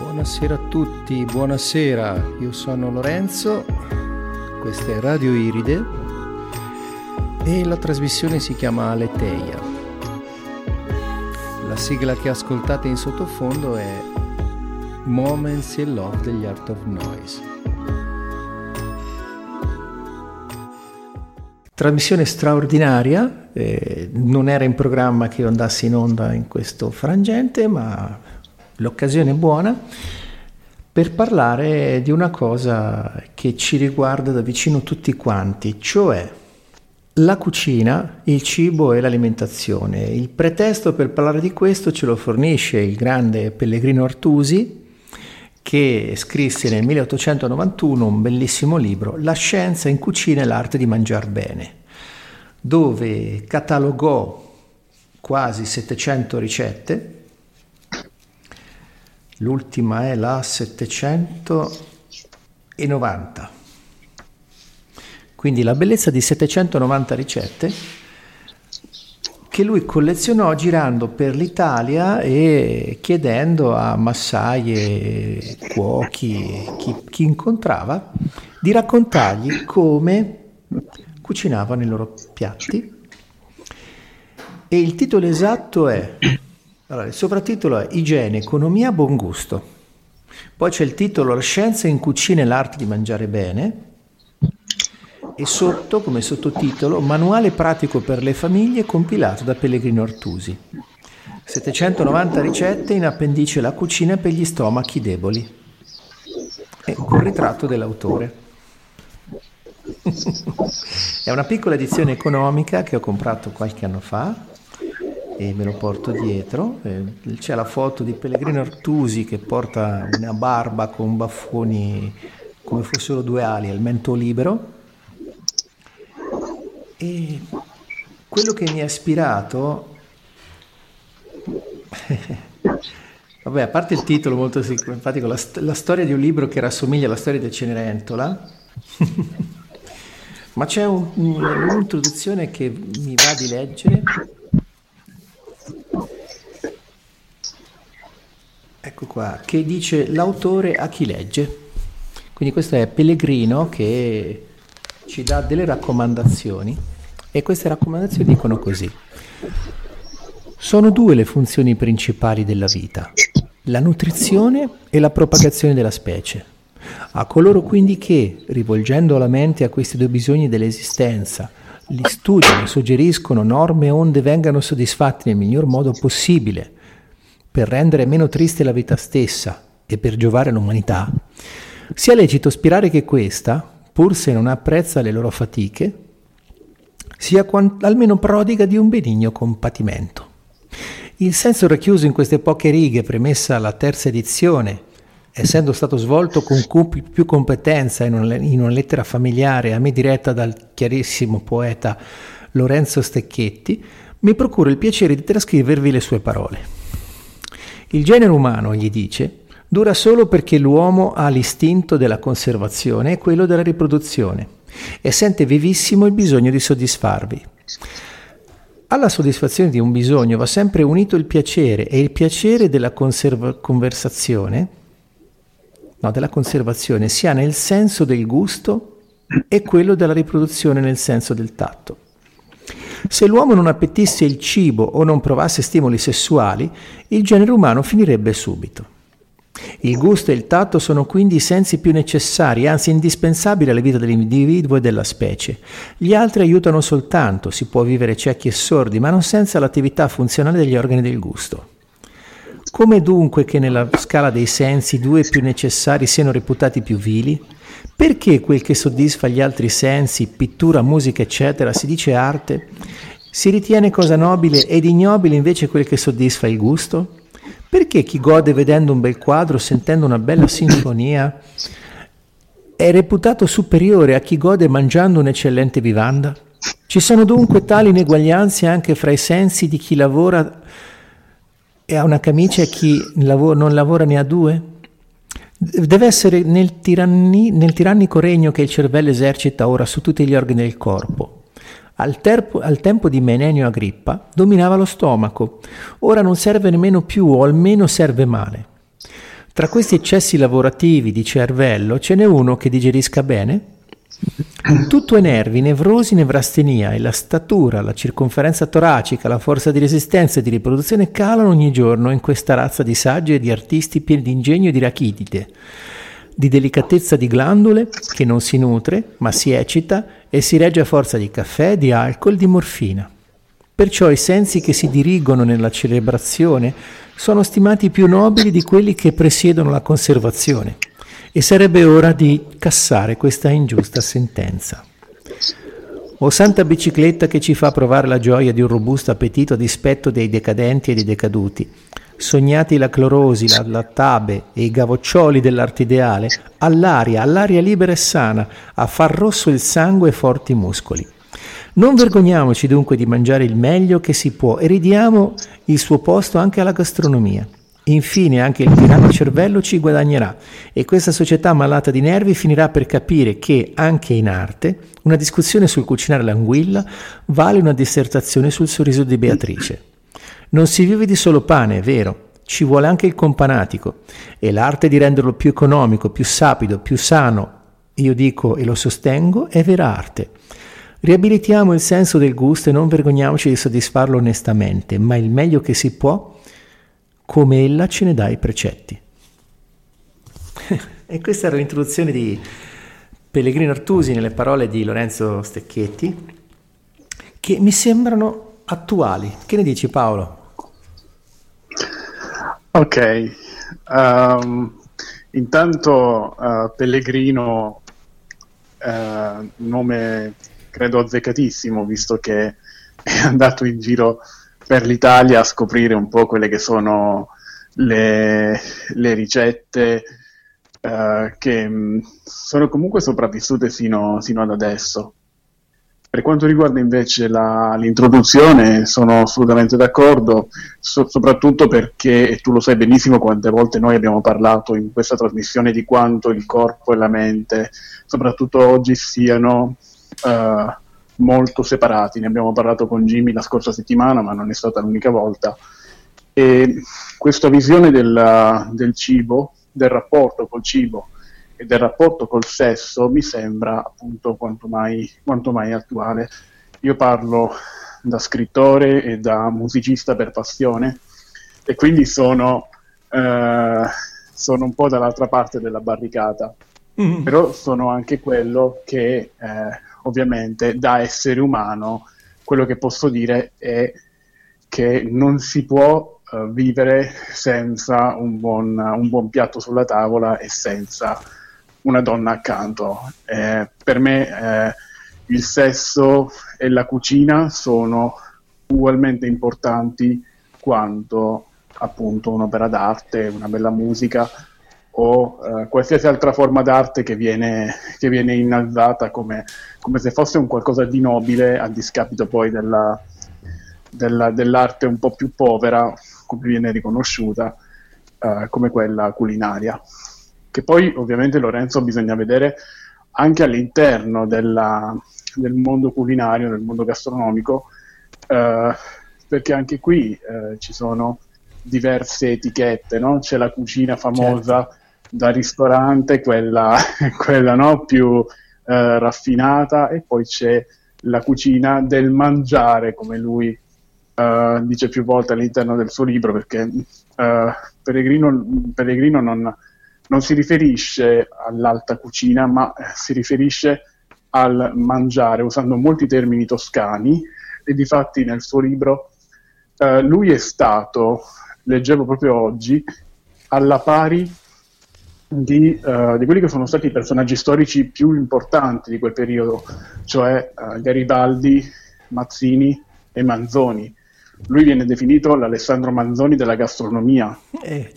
Buonasera a tutti, buonasera, io sono Lorenzo, questa è Radio Iride e la trasmissione si chiama Aletheia. La sigla che ascoltate in sottofondo è Moments in Love degli Art of Noise. Trasmissione straordinaria, non era in programma che io andassi in onda in questo frangente, ma l'occasione è buona per parlare di una cosa che ci riguarda da vicino tutti quanti, cioè la cucina, il cibo e l'alimentazione. Il pretesto per parlare di questo ce lo fornisce il grande Pellegrino Artusi, che scrisse nel 1891 un bellissimo libro, La scienza in cucina e l'arte di mangiar bene, dove catalogò quasi 700 ricette, l'ultima è la 790, quindi la bellezza di 790 ricette che lui collezionò girando per l'Italia e chiedendo a massaie, cuochi, chi incontrava, di raccontargli come cucinavano i loro piatti. E il titolo esatto è, allora, il soprattitolo è Igiene, economia, buon gusto. Poi c'è il titolo La scienza in cucina e l'arte di mangiare bene. E sotto, come sottotitolo, Manuale pratico per le famiglie compilato da Pellegrino Artusi. 790 ricette, in appendice la cucina per gli stomachi deboli. E un ritratto dell'autore. È una piccola edizione economica che ho comprato qualche anno fa e me lo porto dietro. C'è la foto di Pellegrino Artusi che porta una barba con baffoni come fossero due ali, al mento libero. E quello che mi ha ispirato, vabbè, a parte il titolo molto simpatico, la storia di un libro che rassomiglia alla storia di Cenerentola, ma c'è un'introduzione che mi va di leggere. Ecco qua, che dice l'autore a chi legge. Quindi questo è Pellegrino che ci dà delle raccomandazioni e queste raccomandazioni dicono così: sono due le funzioni principali della vita, la nutrizione e la propagazione della specie. A coloro quindi che, rivolgendo la mente a questi due bisogni dell'esistenza, li studiano e suggeriscono norme onde vengano soddisfatti nel miglior modo possibile per rendere meno triste la vita stessa e per giovare all'umanità, sia lecito aspirare che questa, pur se non apprezza le loro fatiche, sia almeno prodiga di un benigno compatimento. Il senso racchiuso in queste poche righe, premessa alla terza edizione, essendo stato svolto con più competenza in una lettera familiare a me diretta dal chiarissimo poeta Lorenzo Stecchetti, mi procura il piacere di trascrivervi le sue parole. Il genere umano, gli dice, dura solo perché l'uomo ha l'istinto della conservazione e quello della riproduzione e sente vivissimo il bisogno di soddisfarvi. Alla soddisfazione di un bisogno va sempre unito il piacere, e il piacere della conservazione sia nel senso del gusto e quello della riproduzione nel senso del tatto. Se l'uomo non appetisse il cibo o non provasse stimoli sessuali, il genere umano finirebbe subito. Il gusto e il tatto sono quindi i sensi più necessari, anzi indispensabili alla vita dell'individuo e della specie. Gli altri aiutano soltanto, si può vivere ciechi e sordi, ma non senza l'attività funzionale degli organi del gusto. Come dunque che nella scala dei sensi i due più necessari siano reputati più vili? Perché quel che soddisfa gli altri sensi, pittura, musica, eccetera, si dice arte? Si ritiene cosa nobile ed ignobile invece quel che soddisfa il gusto? Perché chi gode vedendo un bel quadro, sentendo una bella sinfonia, è reputato superiore a chi gode mangiando un'eccellente vivanda? Ci sono dunque tali ineguaglianze anche fra i sensi di chi lavora e ha una camicia e chi non lavora ne ha due? Deve essere nel tirannico regno che il cervello esercita ora su tutti gli organi del corpo. Al tempo di Menenio Agrippa dominava lo stomaco, ora non serve nemmeno più o almeno serve male. Tra questi eccessi lavorativi di cervello ce n'è uno che digerisca bene? Tutto è nervi, nevrosi, nevrastenia, e la statura, la circonferenza toracica, la forza di resistenza e di riproduzione calano ogni giorno in questa razza di saggi e di artisti pieni di ingegno e di rachidite, di delicatezza di glandule che non si nutre ma si eccita e si regge a forza di caffè, di alcol, di morfina. Perciò i sensi che si dirigono nella celebrazione sono stimati più nobili di quelli che presiedono la conservazione, e sarebbe ora di cassare questa ingiusta sentenza. O santa bicicletta che ci fa provare la gioia di un robusto appetito a dispetto dei decadenti e dei decaduti, sognati la clorosi, la lattabe e i gavoccioli dell'arte ideale, all'aria libera e sana, a far rosso il sangue e forti muscoli. Non vergogniamoci dunque di mangiare il meglio che si può e ridiamo il suo posto anche alla gastronomia. Infine anche il tiranno cervello ci guadagnerà e questa società malata di nervi finirà per capire che anche in arte una discussione sul cucinare l'anguilla vale una dissertazione sul sorriso di Beatrice. Non si vive di solo pane, è vero, ci vuole anche il companatico e l'arte di renderlo più economico, più sapido, più sano, io dico e lo sostengo, è vera arte. Riabilitiamo il senso del gusto e non vergogniamoci di soddisfarlo onestamente, ma il meglio che si può, come ella ce ne dà i precetti. E questa era l'introduzione di Pellegrino Artusi nelle parole di Lorenzo Stecchetti, che mi sembrano attuali. Che ne dici, Paolo? Ok, intanto Pellegrino, nome credo azzeccatissimo, visto che è andato in giro per l'Italia a scoprire un po' quelle che sono le ricette che sono comunque sopravvissute sino ad adesso. Per quanto riguarda invece l'introduzione, sono assolutamente d'accordo, soprattutto perché, e tu lo sai benissimo quante volte noi abbiamo parlato in questa trasmissione di quanto il corpo e la mente, soprattutto oggi, siano molto separati. Ne abbiamo parlato con Jimmy la scorsa settimana, ma non è stata l'unica volta, e questa visione del cibo, del rapporto col cibo e del rapporto col sesso mi sembra appunto quanto mai attuale. Io parlo da scrittore e da musicista per passione, e quindi sono un po' dall'altra parte della barricata, però sono anche quello che ovviamente da essere umano quello che posso dire è che non si può vivere senza un buon piatto sulla tavola e senza una donna accanto. Per me il sesso e la cucina sono ugualmente importanti quanto appunto un'opera d'arte, una bella musica o qualsiasi altra forma d'arte che viene innalzata come se fosse un qualcosa di nobile, a discapito poi dell'arte un po' più povera, come viene riconosciuta, come quella culinaria. Che poi ovviamente, Lorenzo, bisogna vedere anche all'interno del mondo culinario, del mondo gastronomico, perché anche qui ci sono diverse etichette, no? C'è la cucina famosa, certo, da ristorante, quella no, più raffinata, e poi c'è la cucina del mangiare, come lui dice più volte all'interno del suo libro, perché Pellegrino non si riferisce all'alta cucina, ma si riferisce al mangiare, usando molti termini toscani, e difatti nel suo libro lui è stato, leggevo proprio oggi, alla pari di quelli che sono stati i personaggi storici più importanti di quel periodo, cioè Garibaldi, Mazzini e Manzoni. Lui viene definito l'Alessandro Manzoni della gastronomia,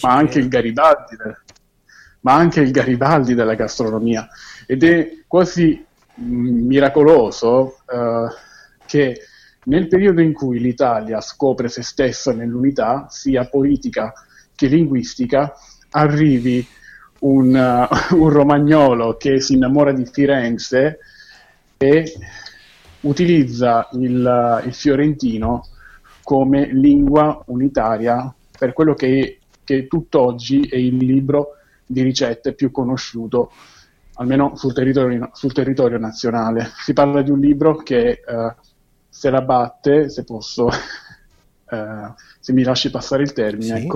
ma anche il Garibaldi della gastronomia, ed è quasi miracoloso che nel periodo in cui l'Italia scopre se stessa nell'unità, sia politica che linguistica, arrivi un romagnolo che si innamora di Firenze e utilizza il fiorentino come lingua unitaria per quello che che tutt'oggi è il libro di ricette più conosciuto, almeno sul territorio nazionale. Si parla di un libro che se la batte, se posso, se mi lasci passare il termine, sì,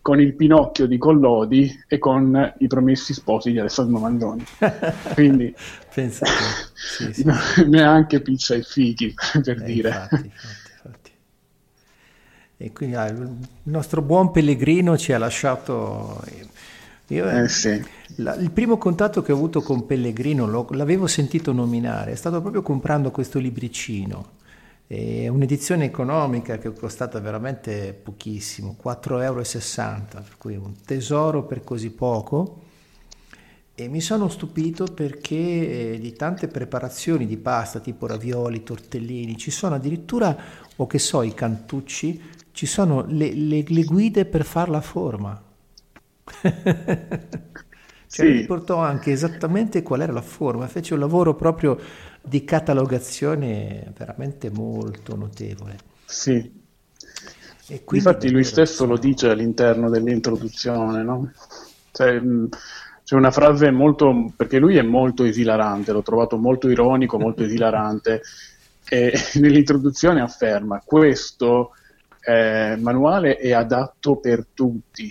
con il Pinocchio di Collodi e con I Promessi Sposi di Alessandro Manzoni. Quindi pensate, sì, sì, neanche pizza e fichi, per dire. Infatti. E quindi il nostro buon Pellegrino ci ha lasciato... Io, sì. Il primo contatto che ho avuto con Pellegrino l'avevo sentito nominare, è stato proprio comprando questo libricino, è un'edizione economica che è costata veramente pochissimo, €4,60, per cui un tesoro per così poco, e mi sono stupito perché di tante preparazioni di pasta tipo ravioli, tortellini, ci sono addirittura, o che so, i cantucci, ci sono le guide per far la forma. Cioè, sì, riportò anche esattamente qual era la forma, fece un lavoro proprio di catalogazione veramente molto notevole. Sì, e infatti lui stesso lo dice all'interno dell'introduzione, no? Cioè, c'è una frase molto, perché lui è molto esilarante, l'ho trovato molto ironico, molto esilarante, e nell'introduzione afferma: questo manuale è adatto per tutti,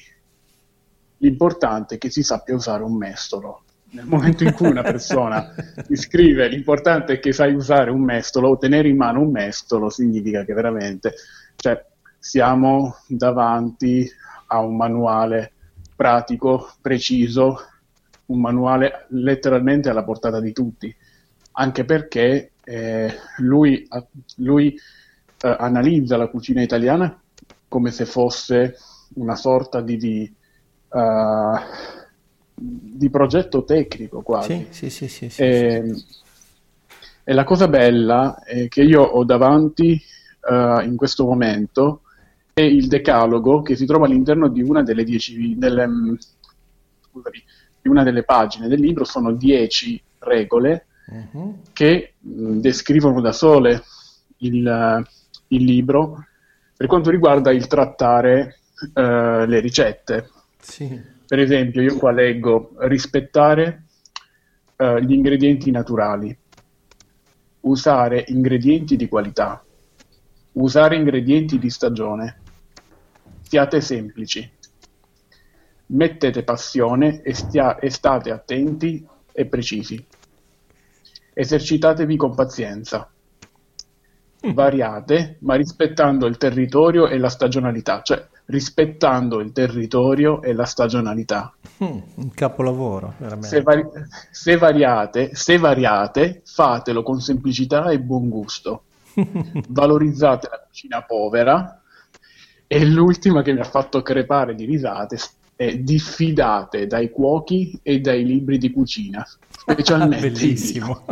l'importante è che si sappia usare un mestolo. Nel momento in cui una persona mi scrive l'importante è che sai usare un mestolo o tenere in mano un mestolo, significa che veramente, cioè, siamo davanti a un manuale pratico, preciso, un manuale letteralmente alla portata di tutti, anche perché lui analizza la cucina italiana come se fosse una sorta di progetto tecnico quasi. Sì. E la cosa bella è che io ho davanti in questo momento è il decalogo che si trova all'interno di una delle delle pagine del libro. Sono 10 regole che descrivono da sole il libro per quanto riguarda il trattare le ricette. Sì. Per esempio, io qua leggo: rispettare gli ingredienti naturali, usare ingredienti di qualità, usare ingredienti di stagione, siate semplici, mettete passione e state attenti e precisi, esercitatevi con pazienza, variate ma rispettando il territorio e la stagionalità. Cioè, rispettando il territorio e la stagionalità. Un capolavoro, veramente. Se variate, fatelo con semplicità e buon gusto. Valorizzate la cucina povera. E l'ultima che mi ha fatto crepare di risate è: diffidate dai cuochi e dai libri di cucina. Specialmente. Bellissimo.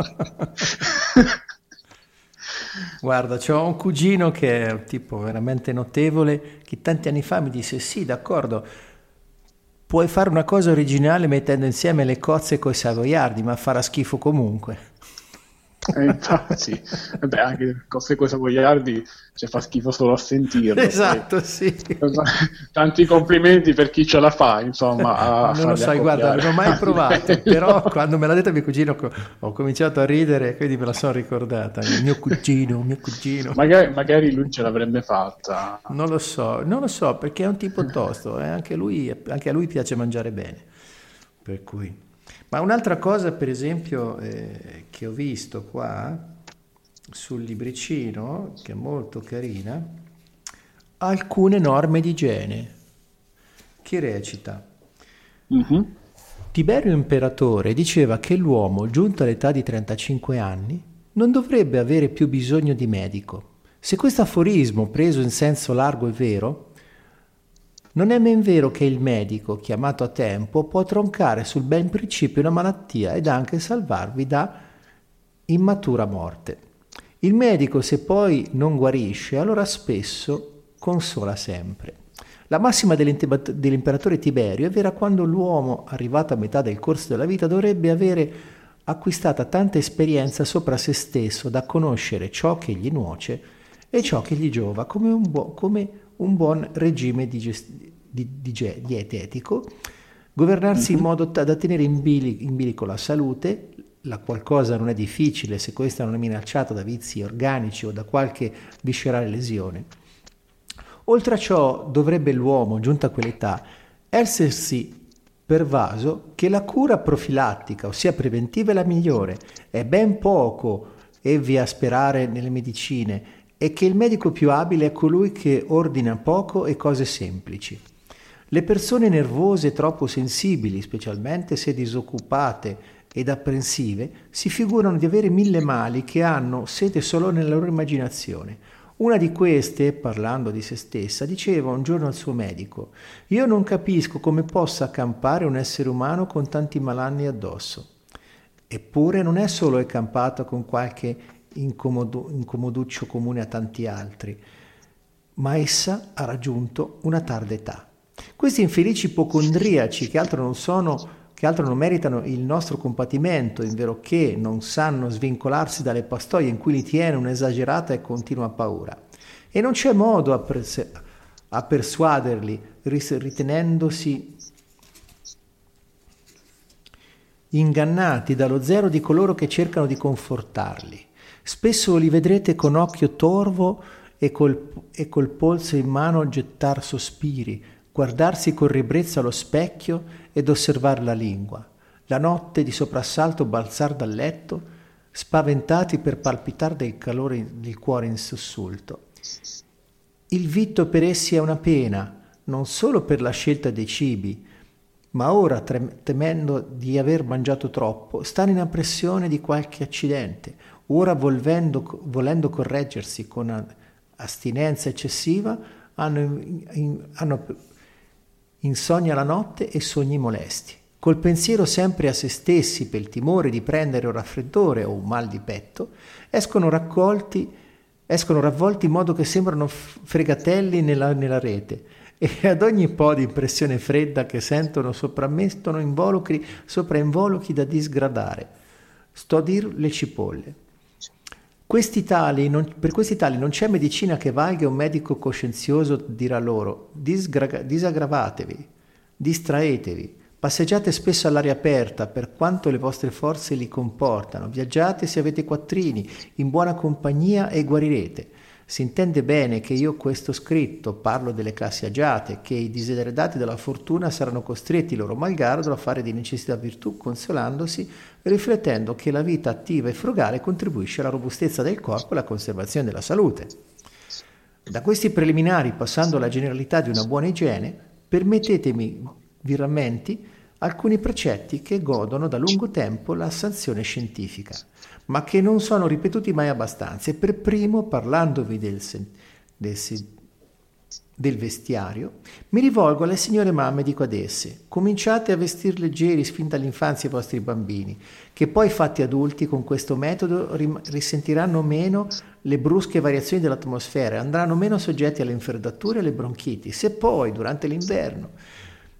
Guarda, c'ho un cugino che è un tipo veramente notevole, che tanti anni fa mi disse: sì, d'accordo, puoi fare una cosa originale mettendo insieme le cozze coi savoiardi, ma farà schifo comunque. Infatti, beh, anche le cozze coi savoiardi, cioè, fa schifo solo a sentirlo. Esatto, sì. Tanti complimenti per chi ce la fa, insomma. Non lo sai, guarda, non l'ho mai provato, però quando me l'ha detto mio cugino ho cominciato a ridere, quindi me la sono ricordata. Mio cugino. Magari lui ce l'avrebbe fatta. Non lo so, perché è un tipo tosto, anche a lui piace mangiare bene, per cui... Ma un'altra cosa, per esempio, che ho visto qua sul libricino, che è molto carina, alcune norme di igiene, che recita: Tiberio Imperatore diceva che l'uomo, giunto all'età di 35 anni, non dovrebbe avere più bisogno di medico. Se questo aforismo, preso in senso largo, è vero, non è men vero che il medico, chiamato a tempo, può troncare sul ben principio una malattia ed anche salvarvi da immatura morte. Il medico, se poi non guarisce, allora spesso consola sempre. La massima dell'imperatore Tiberio è vera quando l'uomo, arrivato a metà del corso della vita, dovrebbe avere acquistata tanta esperienza sopra se stesso da conoscere ciò che gli nuoce e ciò che gli giova, come un buon regime dietetico, governarsi in modo da tenere in bilico la salute, la qualcosa non è difficile se questa non è minacciata da vizi organici o da qualche viscerale lesione. Oltre a ciò dovrebbe l'uomo, giunto a quell'età, essersi pervaso che la cura profilattica, ossia preventiva, è la migliore, è ben poco evvi a sperare nelle medicine, e che il medico più abile è colui che ordina poco e cose semplici. Le persone nervose, troppo sensibili, specialmente se disoccupate ed apprensive, si figurano di avere mille mali che hanno sede solo nella loro immaginazione. Una di queste, parlando di se stessa, diceva un giorno al suo medico: «Io non capisco come possa campare un essere umano con tanti malanni addosso». Eppure non è solo accampata con qualche incomoduccio comune a tanti altri, ma essa ha raggiunto una tarda età. Questi infelici ipocondriaci che altro non meritano il nostro compatimento, in vero che non sanno svincolarsi dalle pastoie in cui li tiene un'esagerata e continua paura. E non c'è modo a persuaderli, ritenendosi ingannati dallo zelo di coloro che cercano di confortarli. Spesso li vedrete con occhio torvo e col polso in mano gettar sospiri, guardarsi con ribrezzo allo specchio ed osservar la lingua, la notte di soprassalto balzar dal letto, spaventati per palpitar del calore del cuore in sussulto. Il vitto per essi è una pena, non solo per la scelta dei cibi, ma ora, temendo di aver mangiato troppo, stanno in apprensione di qualche accidente, ora volendo correggersi con astinenza eccessiva, hanno insonnia la notte e sogni molesti, col pensiero sempre a se stessi per il timore di prendere un raffreddore o un mal di petto, escono ravvolti in modo che sembrano fregatelli nella rete, e ad ogni po' di impressione fredda che sentono soprammettono involucri da disgradare. Sto a dir le cipolle. Per questi tali non c'è medicina che valga, un medico coscienzioso dirà loro: disaggravatevi, distraetevi, passeggiate spesso all'aria aperta per quanto le vostre forze li comportano, viaggiate se avete quattrini, in buona compagnia e guarirete. Si intende bene che io questo scritto parlo delle classi agiate, che i diseredati della fortuna saranno costretti loro malgrado a fare di necessità virtù, consolandosi, riflettendo che la vita attiva e frugale contribuisce alla robustezza del corpo e alla conservazione della salute. Da questi preliminari, passando alla generalità di una buona igiene, permettetemi vi rammenti alcuni precetti che godono da lungo tempo la sanzione scientifica, ma che non sono ripetuti mai abbastanza. E per primo, parlandovi del vestiario, mi rivolgo alle signore mamme e dico ad esse: cominciate a vestir leggeri fin dall'infanzia i vostri bambini, che poi, fatti adulti con questo metodo, risentiranno meno le brusche variazioni dell'atmosfera e andranno meno soggetti alle infreddature e alle bronchiti. Se poi, durante l'inverno,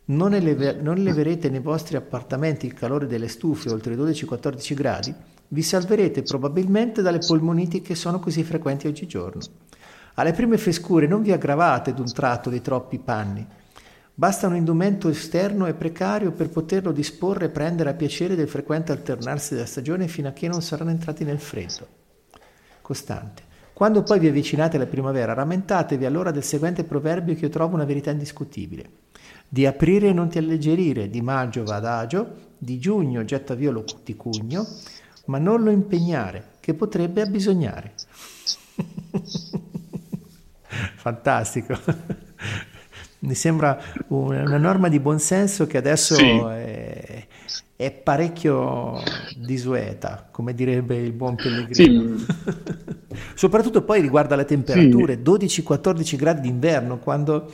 non leverete nei vostri appartamenti il calore delle stufe oltre i 12-14 gradi, vi salverete probabilmente dalle polmoniti che sono così frequenti oggigiorno. Alle prime frescure non vi aggravate d'un tratto di troppi panni. Basta un indumento esterno e precario per poterlo disporre e prendere a piacere del frequente alternarsi della stagione fino a che non saranno entrati nel freddo costante. Quando poi vi avvicinate alla primavera, rammentatevi allora del seguente proverbio, che io trovo una verità indiscutibile: di aprire e non ti alleggerire, di maggio va adagio, di giugno getta via lo cuticugno, ma non lo impegnare, che potrebbe abbisognare. Fantastico. Mi sembra una norma di buonsenso che adesso sì, è parecchio disueta, come direbbe il buon Pellegrino. Sì. Soprattutto poi riguardo alle temperature, sì. 12-14 gradi d'inverno, quando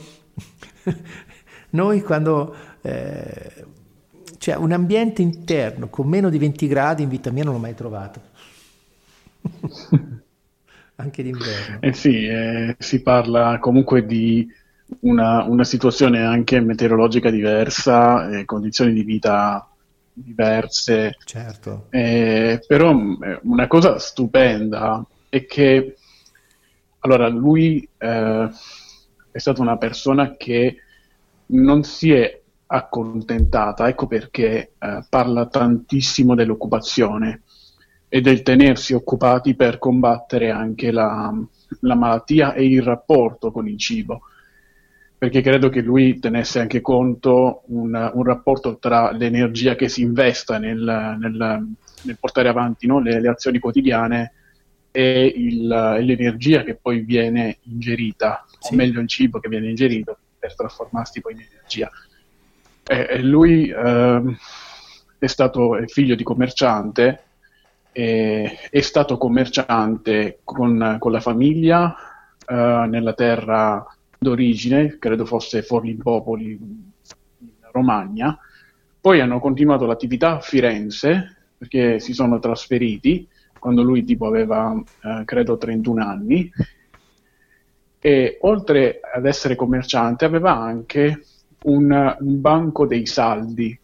cioè un ambiente interno con meno di 20 gradi in vita mia non l'ho mai trovato. Anche d'inverno. Si parla comunque di una situazione anche meteorologica diversa, condizioni di vita diverse. Certo. Però una cosa stupenda è che, allora, lui è stata una persona che non si è accontentata, ecco perché parla tantissimo dell'occupazione e del tenersi occupati per combattere anche la malattia e il rapporto con il cibo, perché credo che lui tenesse anche conto un rapporto tra l'energia che si investa nel portare avanti, no, le azioni quotidiane e l'energia che poi viene ingerita, sì, o meglio il cibo che viene ingerito per trasformarsi poi in energia. E lui è figlio di commerciante, è stato commerciante con la famiglia nella terra d'origine, credo fosse Forlimpopoli in Romagna. Poi hanno continuato l'attività a Firenze, perché si sono trasferiti quando lui tipo aveva credo 31 anni, e oltre ad essere commerciante aveva anche un banco dei saldi,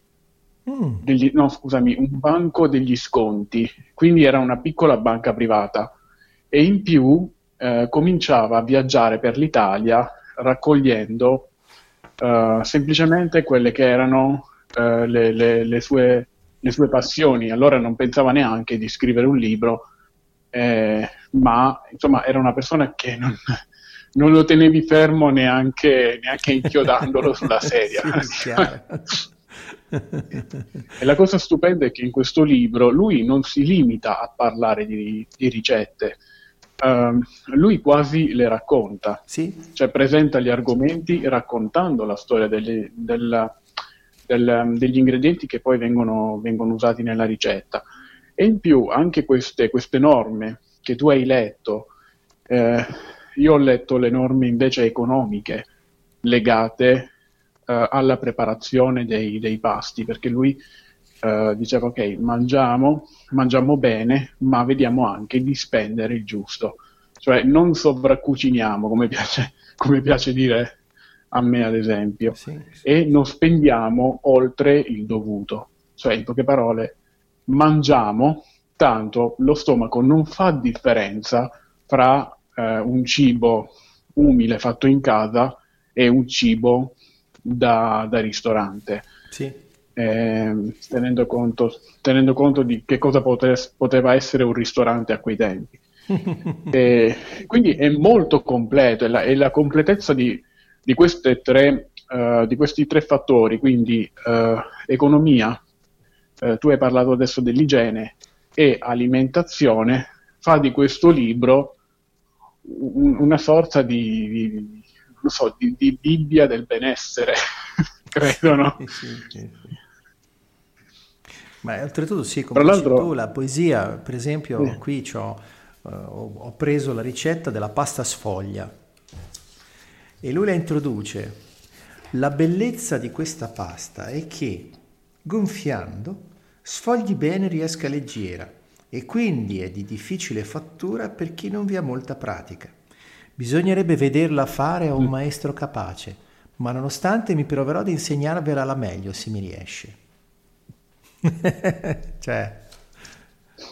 un banco degli sconti, quindi era una piccola banca privata, e in più cominciava a viaggiare per l'Italia raccogliendo semplicemente quelle che erano le sue passioni. Allora non pensava neanche di scrivere un libro, ma insomma era una persona che non lo tenevi fermo neanche inchiodandolo sulla sedia. Sì, e la cosa stupenda è che in questo libro lui non si limita a parlare di ricette, lui quasi le racconta, sì? Cioè presenta gli argomenti raccontando la storia degli ingredienti che poi vengono usati nella ricetta. E in più anche queste norme che tu hai letto, io ho letto le norme invece economiche legate alla preparazione dei pasti, perché lui diceva ok, mangiamo bene, ma vediamo anche di spendere il giusto, cioè non sovraccuciniamo come piace dire a me ad esempio, sì. E non spendiamo oltre il dovuto, cioè in poche parole mangiamo tanto lo stomaco non fa differenza fra un cibo umile fatto in casa e un cibo da ristorante, sì. Tenendo conto di che cosa poteva essere un ristorante a quei tempi. Quindi è molto completo, e la completezza di questi tre fattori, quindi economia, tu hai parlato adesso dell'igiene, e alimentazione, fa di questo libro una sorta di Bibbia del benessere, credo, no? Sì. Ma oltretutto sì, come dici tu, la poesia, per esempio, sì. Qui ho preso la ricetta della pasta sfoglia e lui la introduce. La bellezza di questa pasta è che gonfiando sfogli bene riesca leggera, e quindi è di difficile fattura per chi non vi ha molta pratica. Bisognerebbe vederla fare a un maestro capace, ma nonostante mi proverò ad insegnarvela alla meglio se mi riesce. Cioè,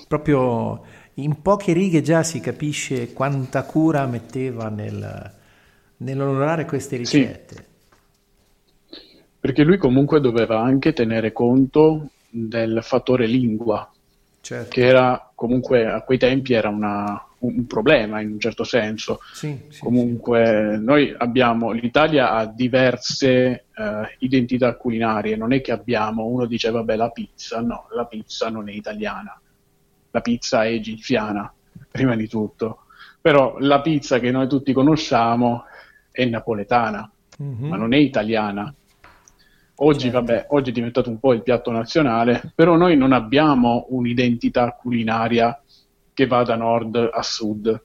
proprio in poche righe già si capisce quanta cura metteva nell'onorare queste ricette. Sì. Perché lui comunque doveva anche tenere conto del fattore lingua. Certo. Che era comunque a quei tempi era un problema in un certo senso, sì, comunque sì. Noi abbiamo, l'Italia ha diverse identità culinarie, non è che abbiamo, uno dice vabbè la pizza, no, la pizza non è italiana, la pizza è egiziana prima di tutto, però la pizza che noi tutti conosciamo è napoletana, ma non è italiana. Oggi, certo. Vabbè, oggi è diventato un po' il piatto nazionale, però noi non abbiamo un'identità culinaria che va da nord a sud,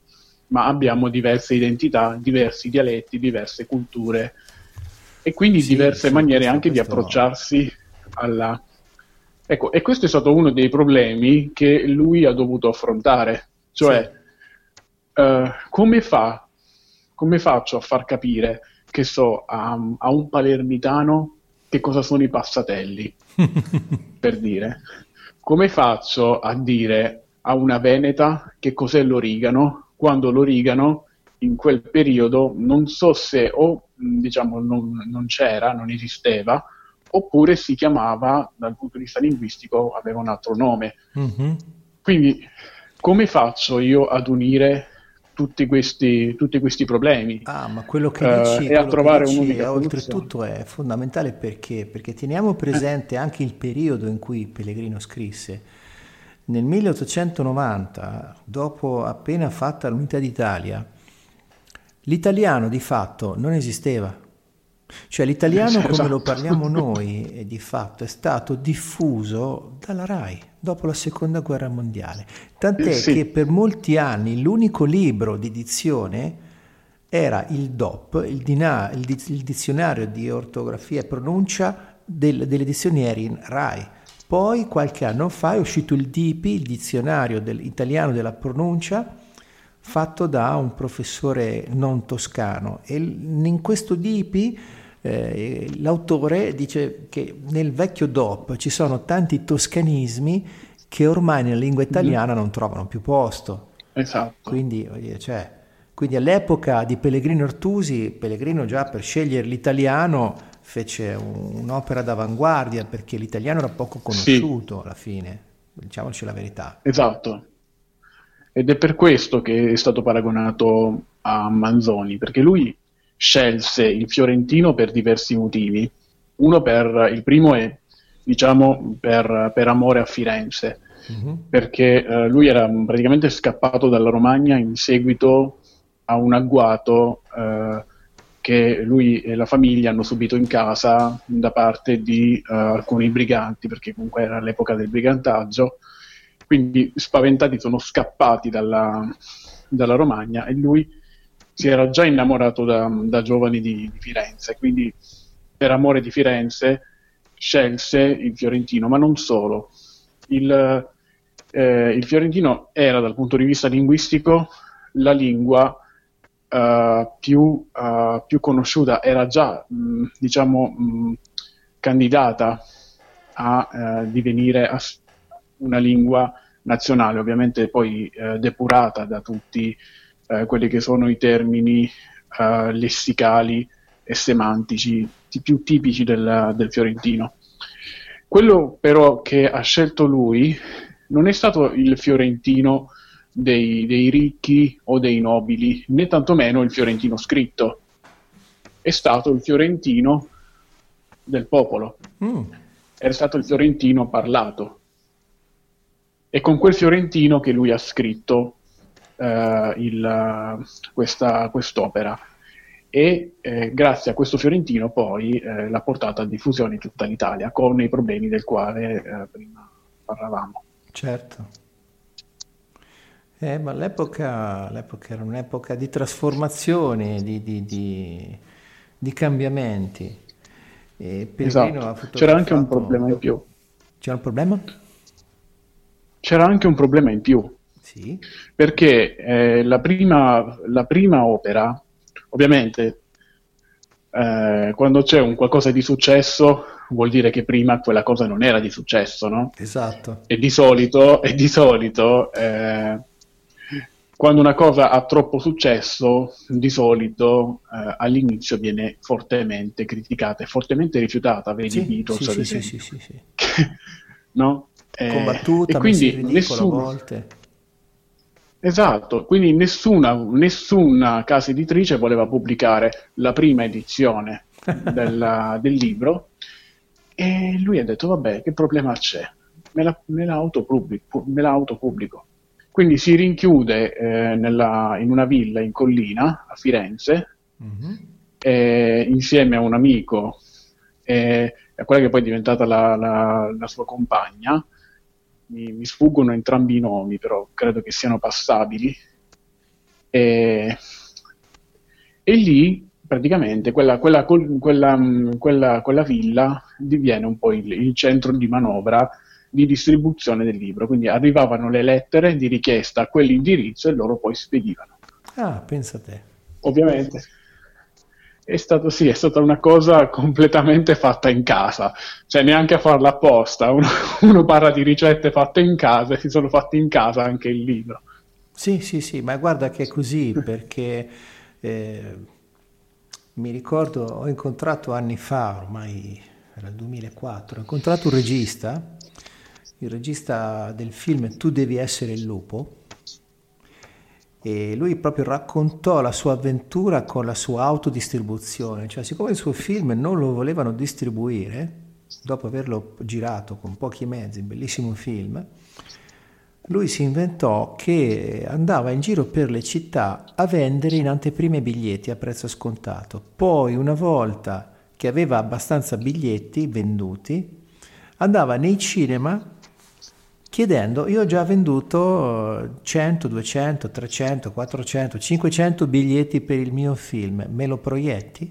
ma abbiamo diverse identità, diversi dialetti, diverse culture, e quindi sì, diverse maniere anche di approcciarsi alla... Ecco, e questo è stato uno dei problemi che lui ha dovuto affrontare, cioè sì. Come faccio a far capire, che so, a un palermitano che cosa sono i passatelli, per dire. Come faccio a dire a una veneta che cos'è l'origano, quando l'origano in quel periodo non so se o diciamo non c'era, non esisteva, oppure si chiamava, dal punto di vista linguistico, aveva un altro nome. Mm-hmm. Quindi come faccio io ad unire tutti questi problemi? Ah, ma quello che dici, e a trovare un'unica oltretutto soluzione. È fondamentale perché teniamo presente anche il periodo in cui Pellegrino scrisse. Nel 1890, dopo appena fatta l'Unità d'Italia, l'italiano di fatto non esisteva. Cioè l'italiano come lo parliamo noi di fatto è stato diffuso dalla RAI dopo la Seconda Guerra Mondiale, tant'è che per molti anni l'unico libro di dizione era il DOP, il dizionario di ortografia e pronuncia delle edizioni in RAI. Poi qualche anno fa è uscito il DIPI, il dizionario italiano della pronuncia, fatto da un professore non toscano, e in questo DIPI l'autore dice che nel vecchio DOP ci sono tanti toscanismi che ormai nella lingua italiana non trovano più posto. Esatto. Quindi all'epoca di Pellegrino Artusi, Pellegrino già per scegliere l'italiano fece un'opera d'avanguardia, perché l'italiano era poco conosciuto alla fine, diciamoci la verità. Esatto. Ed è per questo che è stato paragonato a Manzoni, perché lui scelse il fiorentino per diversi motivi. Il primo è, diciamo, per amore a Firenze, perché lui era praticamente scappato dalla Romagna in seguito a un agguato che lui e la famiglia hanno subito in casa da parte di alcuni briganti, perché comunque era l'epoca del brigantaggio. Quindi spaventati sono scappati dalla Romagna, e lui si era già innamorato da giovane di Firenze, quindi per amore di Firenze scelse il fiorentino. Ma non solo, il fiorentino era dal punto di vista linguistico la lingua più conosciuta, era già candidata a divenire una lingua nazionale, ovviamente poi depurata da tutti quelli che sono i termini lessicali e semantici più tipici del fiorentino. Quello però che ha scelto lui non è stato il fiorentino dei ricchi o dei nobili, né tantomeno il fiorentino scritto, è stato il fiorentino del popolo, è stato il fiorentino parlato. È con quel fiorentino che lui ha scritto quest'opera, e grazie a questo fiorentino poi l'ha portata a diffusione in tutta l'Italia, con i problemi del quale prima parlavamo. Certo. Ma l'epoca era un'epoca di trasformazione, di cambiamenti. E esatto, c'era anche un problema in più. C'era un problema? C'era anche un problema in più, sì. Perché la prima opera, ovviamente, quando c'è un qualcosa di successo vuol dire che prima quella cosa non era di successo, no? Esatto. E di solito, quando una cosa ha troppo successo, di solito all'inizio viene fortemente criticata e fortemente rifiutata, vedi Beatles ad esempio. Sì. No? Combattuta, e quindi nessuno, a volte. Esatto, quindi nessuna casa editrice voleva pubblicare la prima edizione del libro, e lui ha detto vabbè, che problema c'è, me la autopubblico. Quindi si rinchiude in una villa in collina a Firenze, insieme a un amico, a quella che poi è diventata la sua compagna. Mi sfuggono entrambi i nomi, però credo che siano passabili. E lì praticamente quella villa diviene un po' il centro di manovra di distribuzione del libro. Quindi arrivavano le lettere di richiesta a quell'indirizzo e loro poi spedivano. Ah, pensa te. Ovviamente. È stata una cosa completamente fatta in casa, cioè neanche a farla apposta. Uno parla di ricette fatte in casa, e si sono fatti in casa anche il libro. Sì, ma guarda che è così, perché Mi ricordo, ho incontrato anni fa, ormai era il 2004, ho incontrato un regista, il regista del film Tu devi essere il lupo, e lui proprio raccontò la sua avventura con la sua autodistribuzione, cioè siccome il suo film non lo volevano distribuire, dopo averlo girato con pochi mezzi, bellissimo film, lui si inventò che andava in giro per le città a vendere in anteprima i biglietti a prezzo scontato. Poi, una volta che aveva abbastanza biglietti venduti, andava nei cinema chiedendo: io ho già venduto 100, 200, 300, 400, 500 biglietti per il mio film, me lo proietti?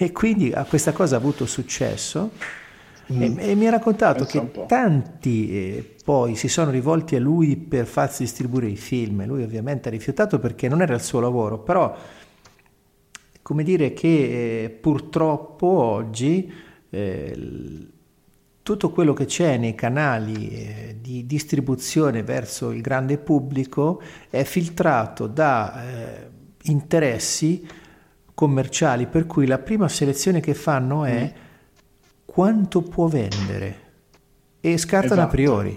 E quindi questa cosa ha avuto successo. E mi ha raccontato che tanti poi si sono rivolti a lui per farsi distribuire i film. Lui ovviamente ha rifiutato perché non era il suo lavoro, però come dire che purtroppo oggi tutto quello che c'è nei canali di distribuzione verso il grande pubblico è filtrato da interessi commerciali, per cui la prima selezione che fanno è quanto può vendere, e scartano a priori.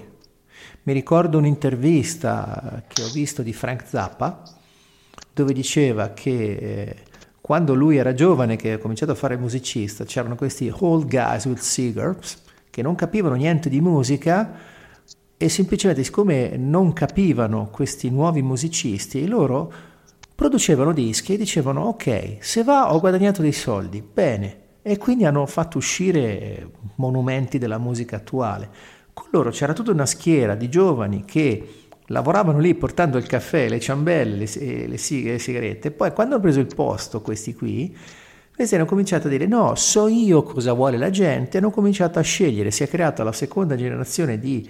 Mi ricordo un'intervista che ho visto di Frank Zappa, dove diceva che quando lui era giovane, che ha cominciato a fare musicista, c'erano questi old guys with cigarettes che non capivano niente di musica, e semplicemente siccome non capivano questi nuovi musicisti, loro producevano dischi e dicevano: ok, se va ho guadagnato dei soldi, bene. E quindi hanno fatto uscire monumenti della musica attuale. Con loro c'era tutta una schiera di giovani che lavoravano lì portando il caffè, le ciambelle, le sigarette. Poi quando hanno preso il posto questi hanno cominciato a dire: no, so io cosa vuole la gente. Hanno cominciato a scegliere, si è creata la seconda generazione di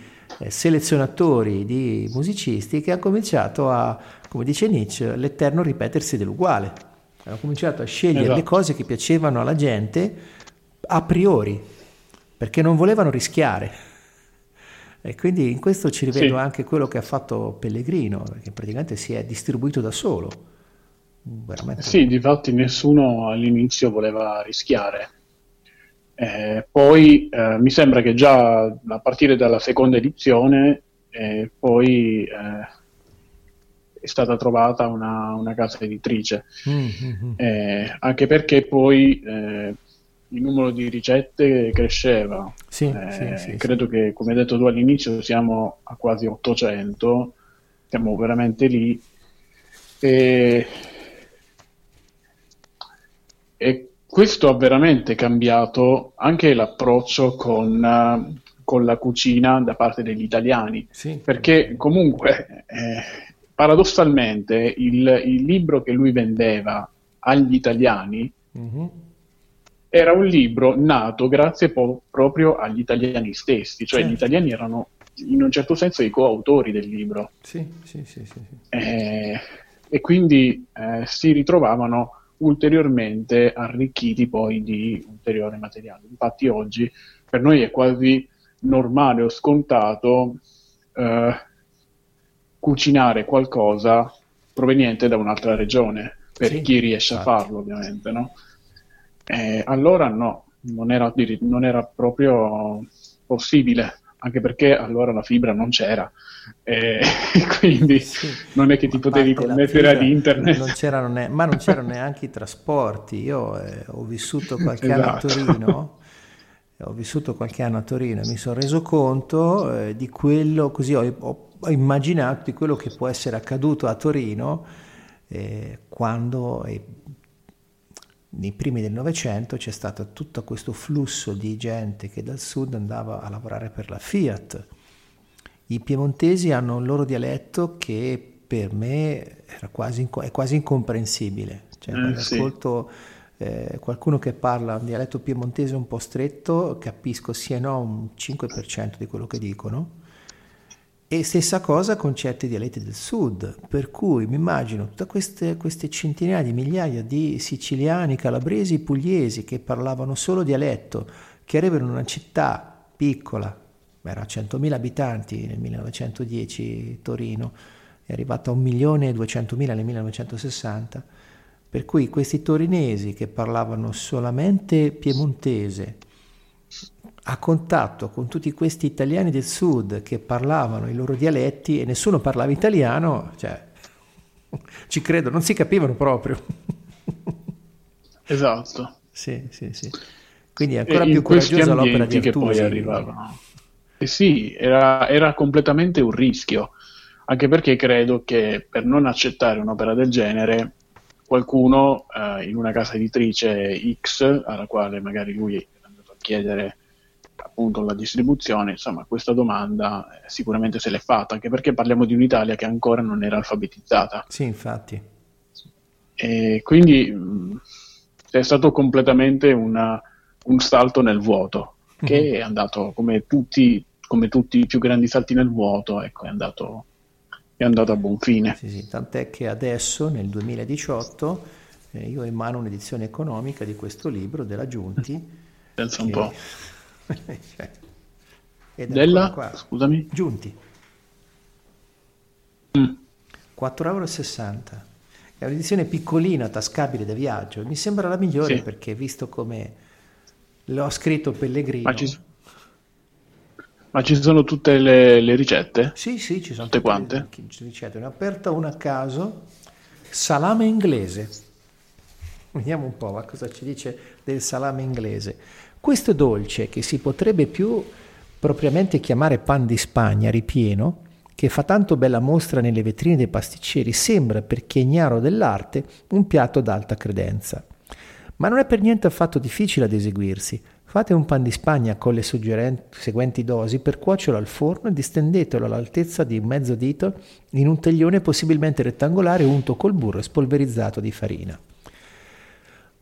selezionatori, di musicisti, che ha cominciato a, come dice Nietzsche, l'eterno ripetersi dell'uguale. Hanno cominciato a scegliere le cose che piacevano alla gente a priori, perché non volevano rischiare. E quindi in questo ci rivedo anche quello che ha fatto Pellegrino, che praticamente si è distribuito da solo. Veramente. Sì, difatti nessuno all'inizio voleva rischiare. Poi mi sembra che già a partire dalla seconda edizione poi... è stata trovata una casa editrice, anche perché poi il numero di ricette cresceva. Credo che, come hai detto tu all'inizio, siamo a quasi 800, siamo veramente lì, e questo ha veramente cambiato anche l'approccio con la cucina da parte degli italiani, perché comunque... paradossalmente il libro che lui vendeva agli italiani era un libro nato grazie proprio agli italiani stessi, cioè gli italiani erano in un certo senso i coautori del libro, e quindi si ritrovavano ulteriormente arricchiti poi di ulteriore materiale. Infatti oggi per noi è quasi normale o scontato cucinare qualcosa proveniente da un'altra regione, per chi riesce a farlo, ovviamente, no? Allora no, non era proprio possibile, anche perché allora la fibra non c'era, quindi non è che ti potevi connettere ad internet. Non c'erano neanche i trasporti. Io ho vissuto qualche anno a Torino. Ho vissuto qualche anno a Torino e mi sono reso conto di quello, così ho immaginato di quello che può essere accaduto a Torino quando nei primi del Novecento c'è stato tutto questo flusso di gente che dal sud andava a lavorare per la Fiat. I piemontesi hanno un loro dialetto che per me era quasi incomprensibile. Cioè, quando ascolto... qualcuno che parla un dialetto piemontese un po' stretto, capisco sì e no un 5% di quello che dicono, e stessa cosa con certi dialetti del sud, per cui mi immagino tutte queste centinaia di migliaia di siciliani, calabresi, pugliesi che parlavano solo dialetto, che arrivano in una città piccola, era 100.000 abitanti nel 1910 Torino, è arrivata a 1.200.000 nel 1960, per cui questi torinesi che parlavano solamente piemontese a contatto con tutti questi italiani del sud che parlavano i loro dialetti e nessuno parlava italiano, cioè, ci credo, non si capivano proprio. Esatto. Sì, sì, sì. Quindi è ancora più coraggiosa l'opera di Artusi. Che poi sì, era completamente un rischio, anche perché credo che per non accettare un'opera del genere qualcuno in una casa editrice X, alla quale magari lui è andato a chiedere appunto la distribuzione, insomma questa domanda sicuramente se l'è fatta, anche perché parliamo di un'Italia che ancora non era alfabetizzata. Sì, infatti. E quindi è stato completamente un salto nel vuoto, che è andato come tutti i più grandi salti nel vuoto, ecco, è andato a buon fine. Sì, sì, tant'è che adesso, nel 2018, io ho in mano un'edizione economica di questo libro della Giunti. Pensa un po'. Cioè, della? Scusami? Giunti. 4,60 €. È un'edizione piccolina, tascabile da viaggio. Mi sembra la migliore, sì, perché visto come l'ho scritto Pellegrino. Ma ci sono tutte le ricette? Sì, sì, ci sono tutte quante. Le ricette. Ne ho aperta una a caso. Salame inglese. Vediamo un po' cosa ci dice del salame inglese. Questo dolce, che si potrebbe più propriamente chiamare pan di Spagna ripieno, che fa tanto bella mostra nelle vetrine dei pasticceri, sembra, per chi è ignaro dell'arte, un piatto d'alta credenza. Ma non è per niente affatto difficile ad eseguirsi. Fate un pan di Spagna con le seguenti dosi per cuocerlo al forno e distendetelo all'altezza di un mezzo dito in un taglione possibilmente rettangolare unto col burro spolverizzato di farina.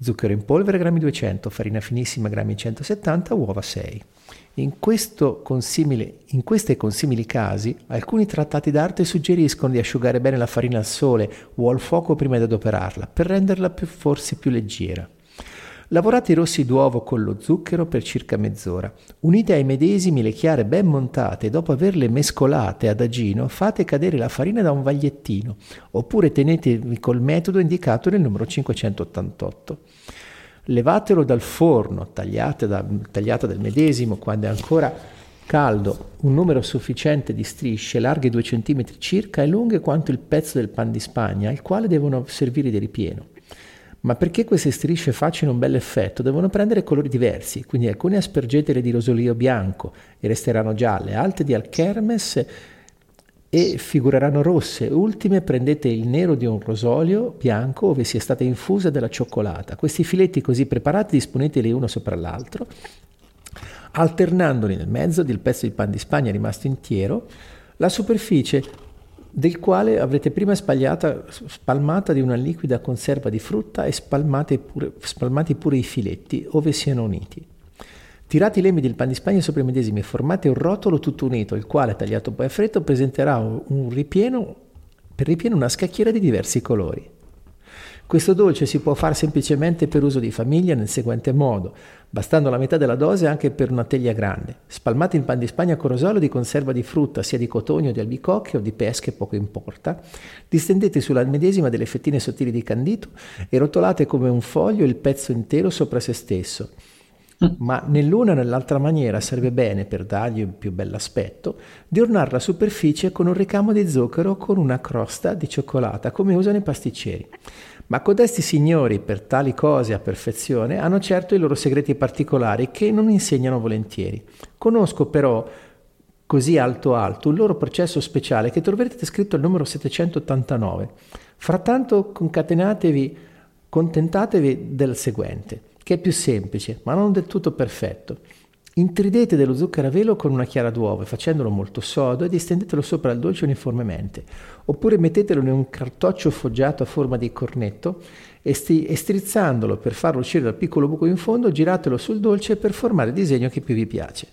Zucchero in polvere grammi 200, farina finissima grammi 170, uova 6. In questi consimili casi, alcuni trattati d'arte suggeriscono di asciugare bene la farina al sole o al fuoco prima di adoperarla, per renderla forse più leggera. Lavorate i rossi d'uovo con lo zucchero per circa mezz'ora. Unite ai medesimi le chiare ben montate e dopo averle mescolate ad agino fate cadere la farina da un vagliettino, oppure tenetevi col metodo indicato nel numero 588. Levatelo dal forno, tagliate del medesimo quando è ancora caldo un numero sufficiente di strisce larghe 2 cm circa e lunghe quanto il pezzo del pan di Spagna, al quale devono servire di ripieno. Ma perché queste strisce facciano un bel effetto, devono prendere colori diversi, quindi alcune aspergetele di rosolio bianco e resteranno gialle, altre di alchermes e figureranno rosse, ultime prendete il nero di un rosolio bianco ove sia stata infusa della cioccolata. Questi filetti così preparati disponeteli uno sopra l'altro, alternandoli nel mezzo del pezzo di pan di Spagna rimasto intero, la superficie del quale avrete prima spalmata di una liquida conserva di frutta e spalmati pure i filetti, ove siano uniti. Tirate i lembi del pan di Spagna sopra i medesimi e formate un rotolo tutto unito, il quale, tagliato poi a freddo, presenterà per ripieno una scacchiera di diversi colori. Questo dolce si può fare semplicemente per uso di famiglia nel seguente modo, bastando la metà della dose anche per una teglia grande. Spalmate il pan di Spagna con rosolio di conserva di frutta, sia di cotone o di albicocche o di pesche, poco importa. Distendete sulla medesima delle fettine sottili di candito e rotolate come un foglio il pezzo intero sopra se stesso. Ma nell'una o nell'altra maniera serve bene, per dargli un più bell'aspetto, di ornare la superficie con un ricamo di zucchero o con una crosta di cioccolata, come usano i pasticceri. Ma codesti signori, per tali cose a perfezione, hanno certo i loro segreti particolari che non insegnano volentieri. Conosco però, così alto, un loro processo speciale che troverete descritto al numero 789. Frattanto contentatevi del seguente, che è più semplice, ma non del tutto perfetto. Intridete dello zucchero a velo con una chiara d'uovo, facendolo molto sodo, e distendetelo sopra il dolce uniformemente, oppure mettetelo in un cartoccio foggiato a forma di cornetto e strizzandolo per farlo uscire dal piccolo buco in fondo, giratelo sul dolce per formare il disegno che più vi piace.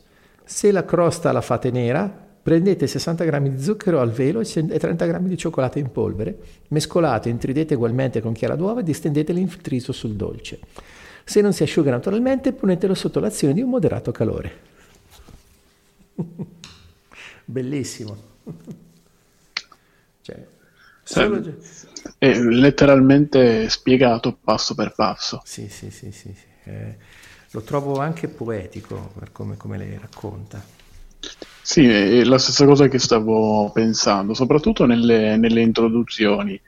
Se la crosta la fate nera, prendete 60 grammi di zucchero al velo e 30 grammi di cioccolata in polvere, mescolate e intridete ugualmente con chiara d'uovo e distendetelo intriso sul dolce. Se non si asciuga naturalmente, ponetelo sotto l'azione di un moderato calore. Bellissimo. Cioè, È letteralmente spiegato passo per passo. Sì. Lo trovo anche poetico per come le racconta. Sì, è la stessa cosa che stavo pensando, soprattutto nelle introduzioni,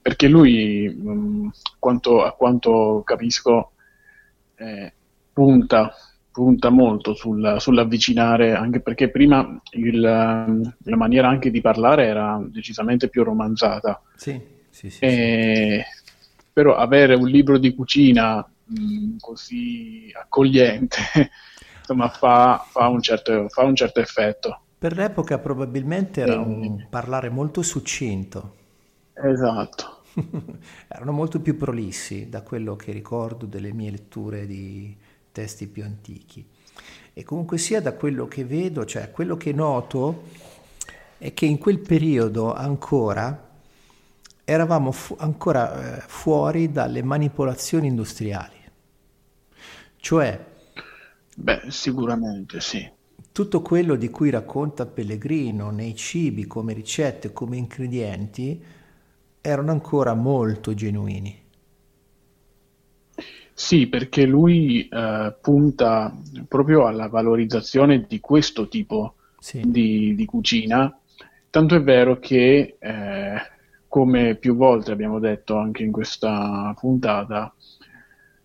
perché lui, a quanto capisco, punta molto sull'avvicinare, anche perché prima la maniera anche di parlare era decisamente più romanzata. Sì. Però avere un libro di cucina così accogliente insomma fa un certo effetto. Per l'epoca probabilmente era un parlare molto succinto. Esatto. Erano molto più prolissi, da quello che ricordo delle mie letture di testi più antichi, e comunque sia da quello che vedo, cioè quello che noto è che in quel periodo ancora eravamo ancora fuori dalle manipolazioni industriali, cioè sicuramente sì, tutto quello di cui racconta Pellegrino nei cibi come ricette, come ingredienti, erano ancora molto genuini. Sì, perché lui punta proprio alla valorizzazione di questo tipo di cucina, tanto è vero che, come più volte abbiamo detto anche in questa puntata,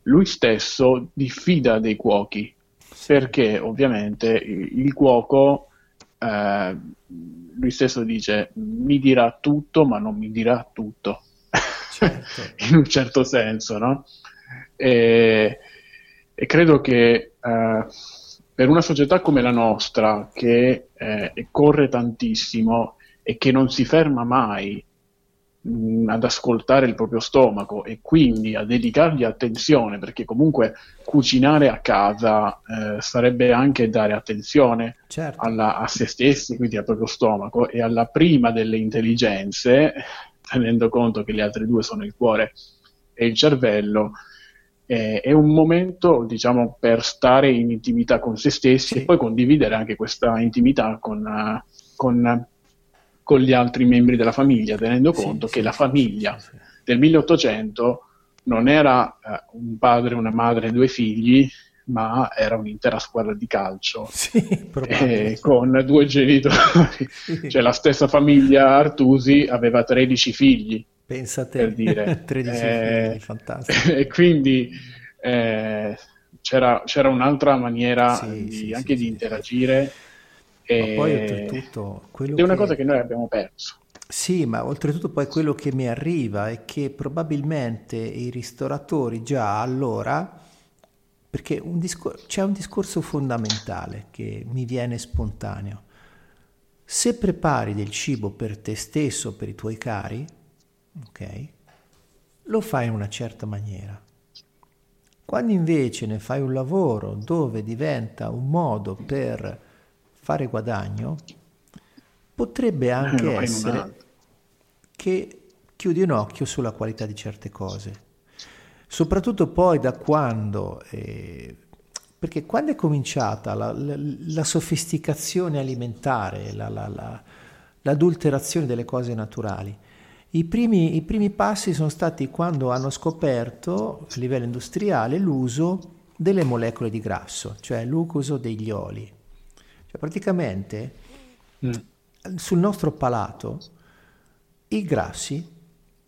lui stesso diffida dei cuochi, perché ovviamente il cuoco, lui stesso dice, mi dirà tutto ma non mi dirà tutto, certo. In un certo senso, no? E credo che per una società come la nostra, che corre tantissimo e che non si ferma mai ad ascoltare il proprio stomaco e quindi a dedicargli attenzione, perché comunque cucinare a casa sarebbe anche dare attenzione, certo, a se stessi, quindi al proprio stomaco, e alla prima delle intelligenze, tenendo conto che le altre due sono il cuore e il cervello. È un momento, diciamo, per stare in intimità con se stessi, sì, e poi condividere anche questa intimità con gli altri membri della famiglia, tenendo conto che la famiglia del 1800 non era un padre, una madre e due figli, ma era un'intera squadra di calcio, con due genitori. Sì. Cioè la stessa famiglia Artusi aveva 13 figli. Pensate, per dire. 13 figli, fantastico. E quindi c'era un'altra maniera di interagire. E poi oltretutto è una cosa che noi abbiamo perso. Sì, ma oltretutto poi quello che mi arriva è che probabilmente i ristoratori già allora, perché c'è un discorso fondamentale che mi viene spontaneo. Se prepari del cibo per te stesso, per i tuoi cari, ok, lo fai in una certa maniera. Quando invece ne fai un lavoro dove diventa un modo per fare guadagno, potrebbe anche essere che chiudi un occhio sulla qualità di certe cose. Soprattutto poi da quando, perché quando è cominciata la sofisticazione alimentare, l'adulterazione delle cose naturali, I primi passi sono stati quando hanno scoperto a livello industriale l'uso delle molecole di grasso, cioè l'uso degli oli. Cioè praticamente sul nostro palato i grassi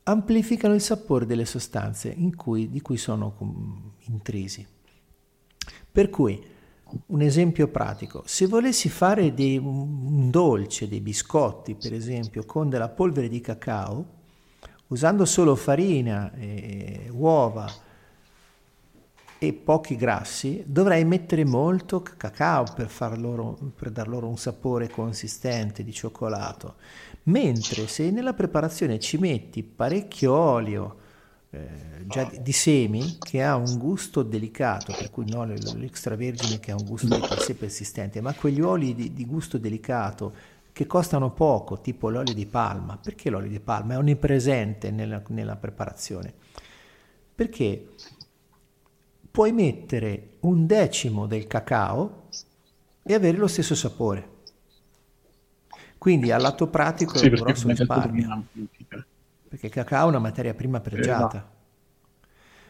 amplificano il sapore delle sostanze di cui sono intrisi. Per cui, un esempio pratico, se volessi fare un dolce, dei biscotti per esempio, con della polvere di cacao, usando solo farina, uova e pochi grassi, dovrei mettere molto cacao per dar loro un sapore consistente di cioccolato, mentre se nella preparazione ci metti parecchio olio già di semi, che ha un gusto delicato, per cui no, l'extravergine che ha un gusto di per sé persistente, ma quegli oli di gusto delicato che costano poco, tipo l'olio di palma. Perché l'olio di palma è onnipresente nella preparazione? Perché puoi mettere 1/10 del cacao e avere lo stesso sapore, quindi al lato pratico è un grosso risparmio. perché il cacao è una materia prima pregiata.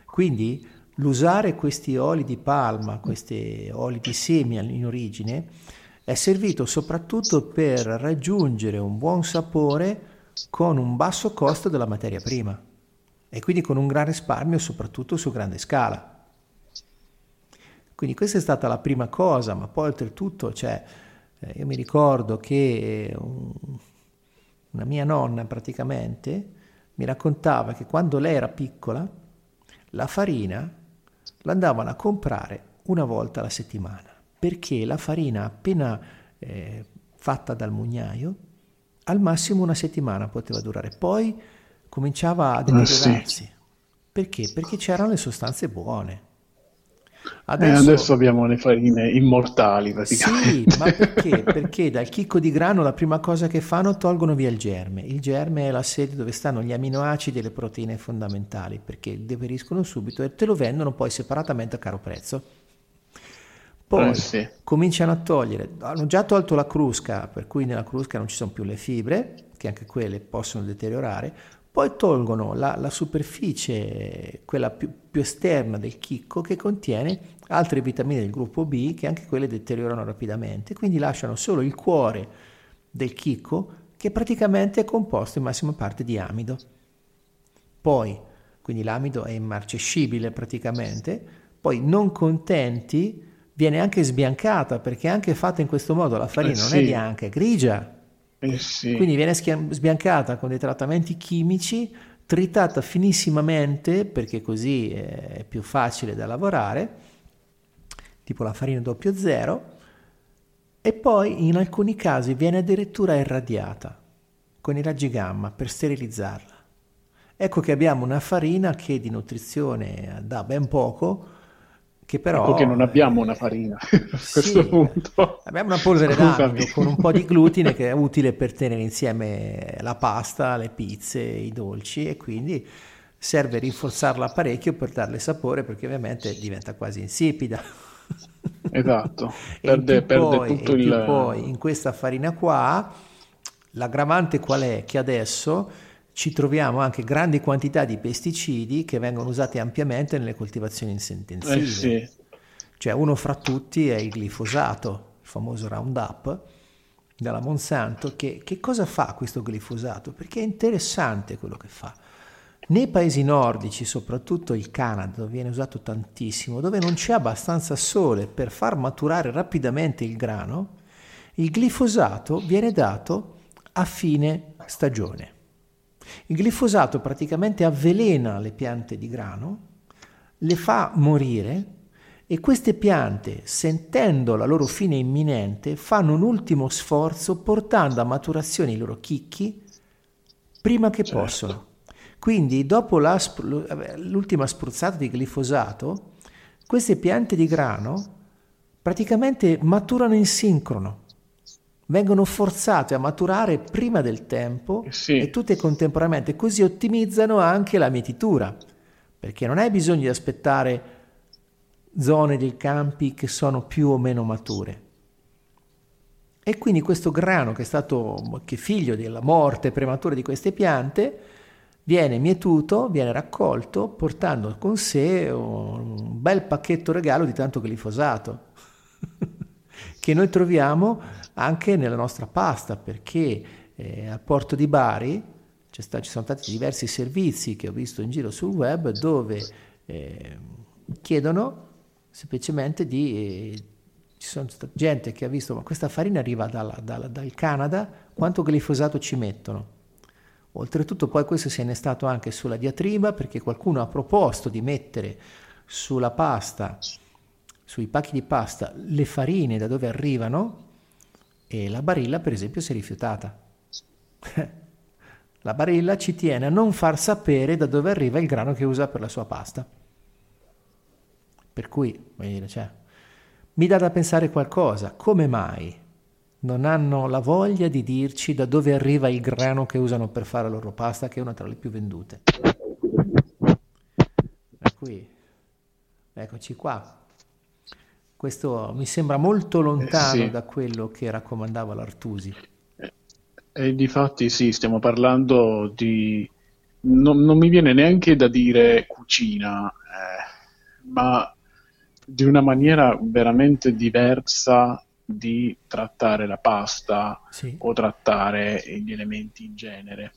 Quindi l'usare questi oli di palma, questi oli di semi in origine, è servito soprattutto per raggiungere un buon sapore con un basso costo della materia prima e quindi con un gran risparmio soprattutto su grande scala. Quindi questa è stata la prima cosa, ma poi oltretutto, cioè, io mi ricordo che una mia nonna praticamente mi raccontava che quando lei era piccola la farina l'andavano a comprare una volta alla settimana, perché la farina appena fatta dal mugnaio al massimo una settimana poteva durare, poi cominciava a deteriorarsi. Perché? Perché c'erano le sostanze buone. Adesso abbiamo le farine immortali praticamente. Sì, ma perché? Perché dal chicco di grano la prima cosa che fanno tolgono via il germe. Il germe è la sede dove stanno gli aminoacidi e le proteine fondamentali, perché deperiscono subito e te lo vendono poi separatamente a caro prezzo. Poi cominciano a togliere, hanno già tolto la crusca, per cui nella crusca non ci sono più le fibre, che anche quelle possono deteriorare. Poi tolgono la superficie, quella più esterna del chicco, che contiene altre vitamine del gruppo B, che anche quelle deteriorano rapidamente, quindi lasciano solo il cuore del chicco, che praticamente è composto in massima parte di amido. Poi, quindi l'amido è immarcescibile praticamente, poi non contenti viene anche sbiancata, perché anche fatta in questo modo la farina non è bianca, è grigia. Quindi viene sbiancata con dei trattamenti chimici, tritata finissimamente perché così è più facile da lavorare, tipo la farina 00, e poi in alcuni casi viene addirittura irradiata con i raggi gamma per sterilizzarla. Ecco che abbiamo una farina che di nutrizione dà ben poco, che però... Ecco che non abbiamo una farina a questo punto. Abbiamo una polvere d'amido con un po' di glutine che è utile per tenere insieme la pasta, le pizze, i dolci, e quindi serve rinforzarla parecchio per darle sapore, perché ovviamente diventa quasi insipida. Esatto, perde tutto. Poi in questa farina qua l'aggravante qual è? Che adesso ci troviamo anche grandi quantità di pesticidi che vengono usati ampiamente nelle coltivazioni intensive. Cioè uno fra tutti è il glifosato, il famoso Roundup della Monsanto. Che cosa fa questo glifosato? Perché è interessante quello che fa. Nei paesi nordici, soprattutto il Canada, viene usato tantissimo, dove non c'è abbastanza sole per far maturare rapidamente il grano, il glifosato viene dato a fine stagione. Il glifosato praticamente avvelena le piante di grano, le fa morire, e queste piante, sentendo la loro fine imminente, fanno un ultimo sforzo portando a maturazione i loro chicchi prima che possono. Quindi dopo l'ultima spruzzata di glifosato, queste piante di grano praticamente maturano in sincrono. Vengono forzate a maturare prima del tempo e tutte contemporaneamente, così ottimizzano anche la mietitura, perché non hai bisogno di aspettare zone dei campi che sono più o meno mature. E quindi questo grano, che è figlio della morte prematura di queste piante, viene mietuto, viene raccolto, portando con sé un bel pacchetto regalo di tanto glifosato che noi troviamo anche nella nostra pasta, perché al porto di Bari ci sono stati diversi servizi che ho visto in giro sul web, dove chiedono semplicemente ci sono gente che ha visto, ma questa farina arriva dal Canada, quanto glifosato ci mettono? Oltretutto poi questo si è innestato anche sulla diatriba, perché qualcuno ha proposto di mettere sulla pasta, sui pacchi di pasta, le farine da dove arrivano, e la Barilla, per esempio, si è rifiutata. La Barilla ci tiene a non far sapere da dove arriva il grano che usa per la sua pasta. Per cui, mi dà da pensare qualcosa. Come mai non hanno la voglia di dirci da dove arriva il grano che usano per fare la loro pasta, che è una tra le più vendute? Per cui, eccoci qua. Questo mi sembra molto lontano da quello che raccomandava l'Artusi. E difatti stiamo parlando di non mi viene neanche da dire cucina, ma di una maniera veramente diversa di trattare la pasta, sì, o trattare gli elementi in genere.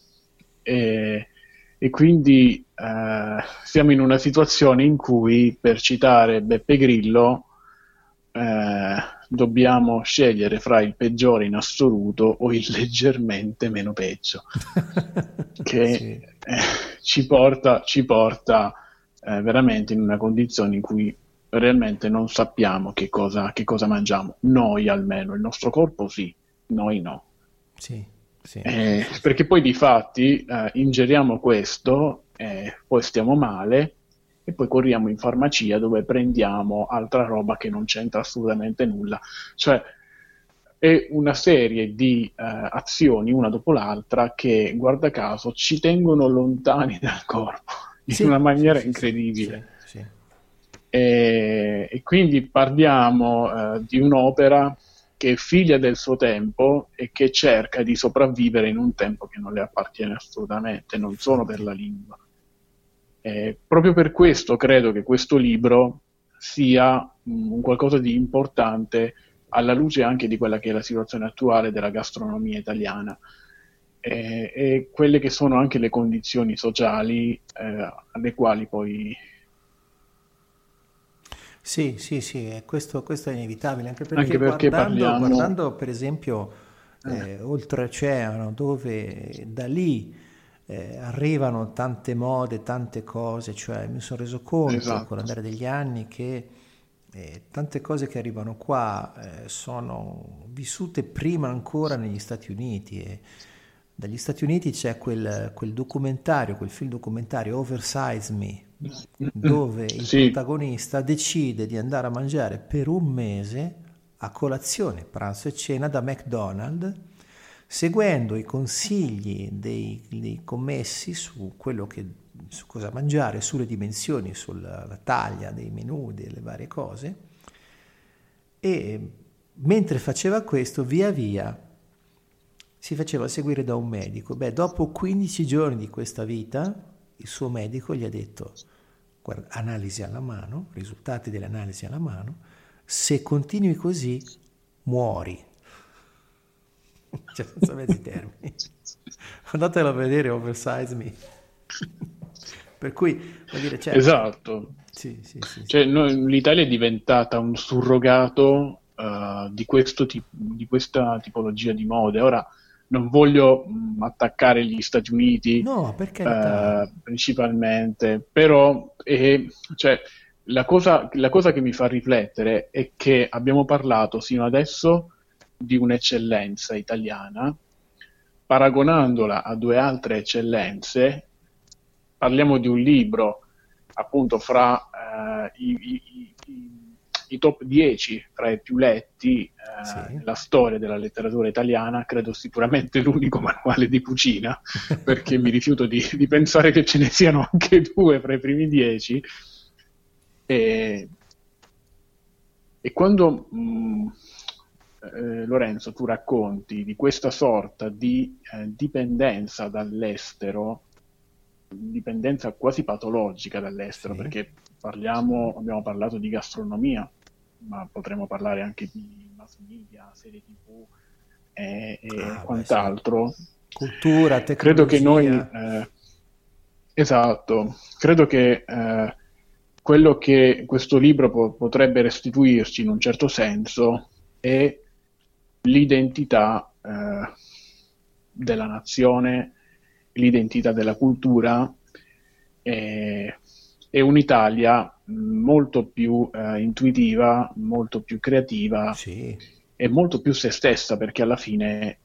E quindi siamo in una situazione in cui, per citare Beppe Grillo, dobbiamo scegliere fra il peggiore in assoluto o il leggermente meno peggio, che sì, ci porta veramente in una condizione in cui realmente non sappiamo che cosa mangiamo, noi almeno, il nostro corpo sì, noi no. Sì. Perché poi difatti ingeriamo questo, poi stiamo male e poi corriamo in farmacia dove prendiamo altra roba che non c'entra assolutamente nulla. Cioè è una serie di azioni, una dopo l'altra, che guarda caso ci tengono lontani dal corpo in una maniera incredibile. Sì. E quindi parliamo di un'opera che è figlia del suo tempo e che cerca di sopravvivere in un tempo che non le appartiene assolutamente, non solo per la lingua. Proprio per questo credo che questo libro sia un qualcosa di importante alla luce anche di quella che è la situazione attuale della gastronomia italiana, e quelle che sono anche le condizioni sociali alle quali poi... Sì, questo è inevitabile, anche perché guardando per esempio oltreoceano, dove da lì arrivano tante mode, tante cose, cioè mi sono reso conto, esatto, con l'andare degli anni, che tante cose che arrivano qua sono vissute prima ancora negli Stati Uniti, e dagli Stati Uniti c'è quel film documentario Oversize Me, dove il protagonista decide di andare a mangiare per un mese a colazione, pranzo e cena da McDonald's, seguendo i consigli dei commessi su cosa mangiare, sulle dimensioni, sulla taglia dei menù, delle varie cose, e mentre faceva questo via via si faceva seguire da un medico. Dopo 15 giorni di questa vita il suo medico gli ha detto: guarda, analisi alla mano, risultati delle analisi alla mano, se continui così muori. Cioè, senza mezzi termini. Andatelo a vedere Oversize Me. Per cui, vuol dire, cioè, esatto. Sì. Cioè, l'Italia è diventata un surrogato di questa tipologia di mode. Ora non voglio attaccare gli Stati Uniti, no, per carità, principalmente, però cioè, la cosa che mi fa riflettere è che abbiamo parlato sino adesso di un'eccellenza italiana, paragonandola a due altre eccellenze. Parliamo di un libro, appunto, fra i top 10 tra i più letti nella storia della letteratura italiana, credo sicuramente l'unico manuale di cucina, perché mi rifiuto di pensare che ce ne siano anche due fra i primi 10. E quando Lorenzo, tu racconti di questa sorta di dipendenza dall'estero, dipendenza quasi patologica dall'estero, perché abbiamo parlato di gastronomia, ma potremmo parlare anche di mass media, serie TV e quant'altro. Cultura, tecnologia. Credo che noi, quello che questo libro potrebbe restituirci in un certo senso è l'identità della nazione, l'identità della cultura. È un'Italia molto più intuitiva, molto più creativa, e molto più se stessa, perché alla fine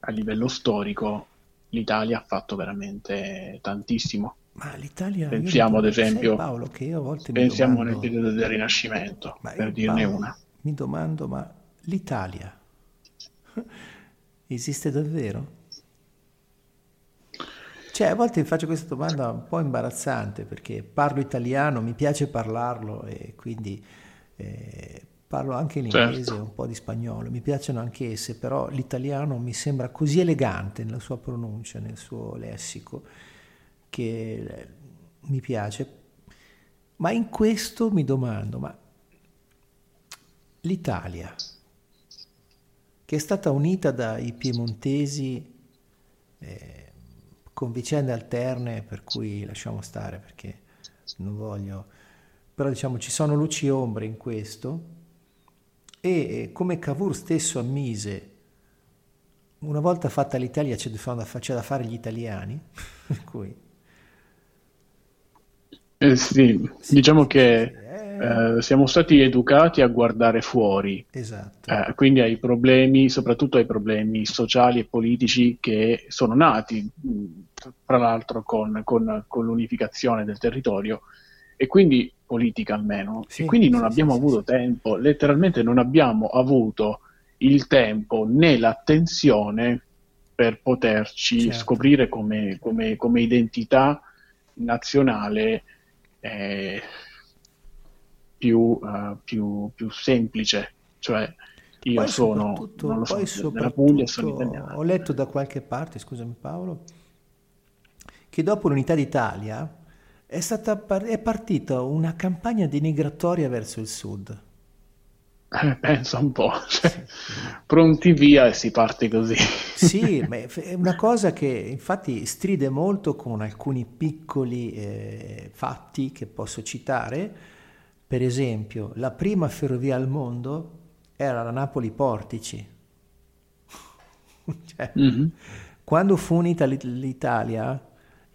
a livello storico l'Italia ha fatto veramente tantissimo. Ma l'Italia, pensiamo ad esempio, Paolo, che io a volte pensiamo nel periodo del Rinascimento, per dirne una. Mi domando, ma l'Italia esiste davvero? Cioè, a volte faccio questa domanda un po' imbarazzante, perché parlo italiano, mi piace parlarlo, e quindi parlo anche l'inglese, certo, un po' di spagnolo, mi piacciono anche esse, però l'italiano mi sembra così elegante nella sua pronuncia, nel suo lessico, che mi piace. Ma in questo mi domando, ma l'Italia, che è stata unita dai piemontesi con vicende alterne, per cui lasciamo stare perché non voglio, però diciamo ci sono luci e ombre in questo, e come Cavour stesso ammise, una volta fatta l'Italia c'è da fare gli italiani, per cui... sì, diciamo che siamo stati educati a guardare fuori, esatto, quindi ai problemi, soprattutto ai problemi sociali e politici che sono nati, tra l'altro con l'unificazione del territorio, e quindi politica almeno, sì, e quindi non abbiamo avuto tempo, letteralmente non abbiamo avuto il tempo né l'attenzione per poterci, certo, scoprire come identità nazionale più semplice, cioè io sono, non lo so, della Puglia, sono italiano. Ho letto da qualche parte, scusami Paolo, che dopo l'unità d'Italia è partita una campagna denigratoria verso il sud. Penso un po', cioè, pronti via e si parte così. Sì, ma è una cosa che infatti stride molto con alcuni piccoli fatti che posso citare. Per esempio, la prima ferrovia al mondo era la Napoli-Portici. Cioè, quando fu unita l'Italia,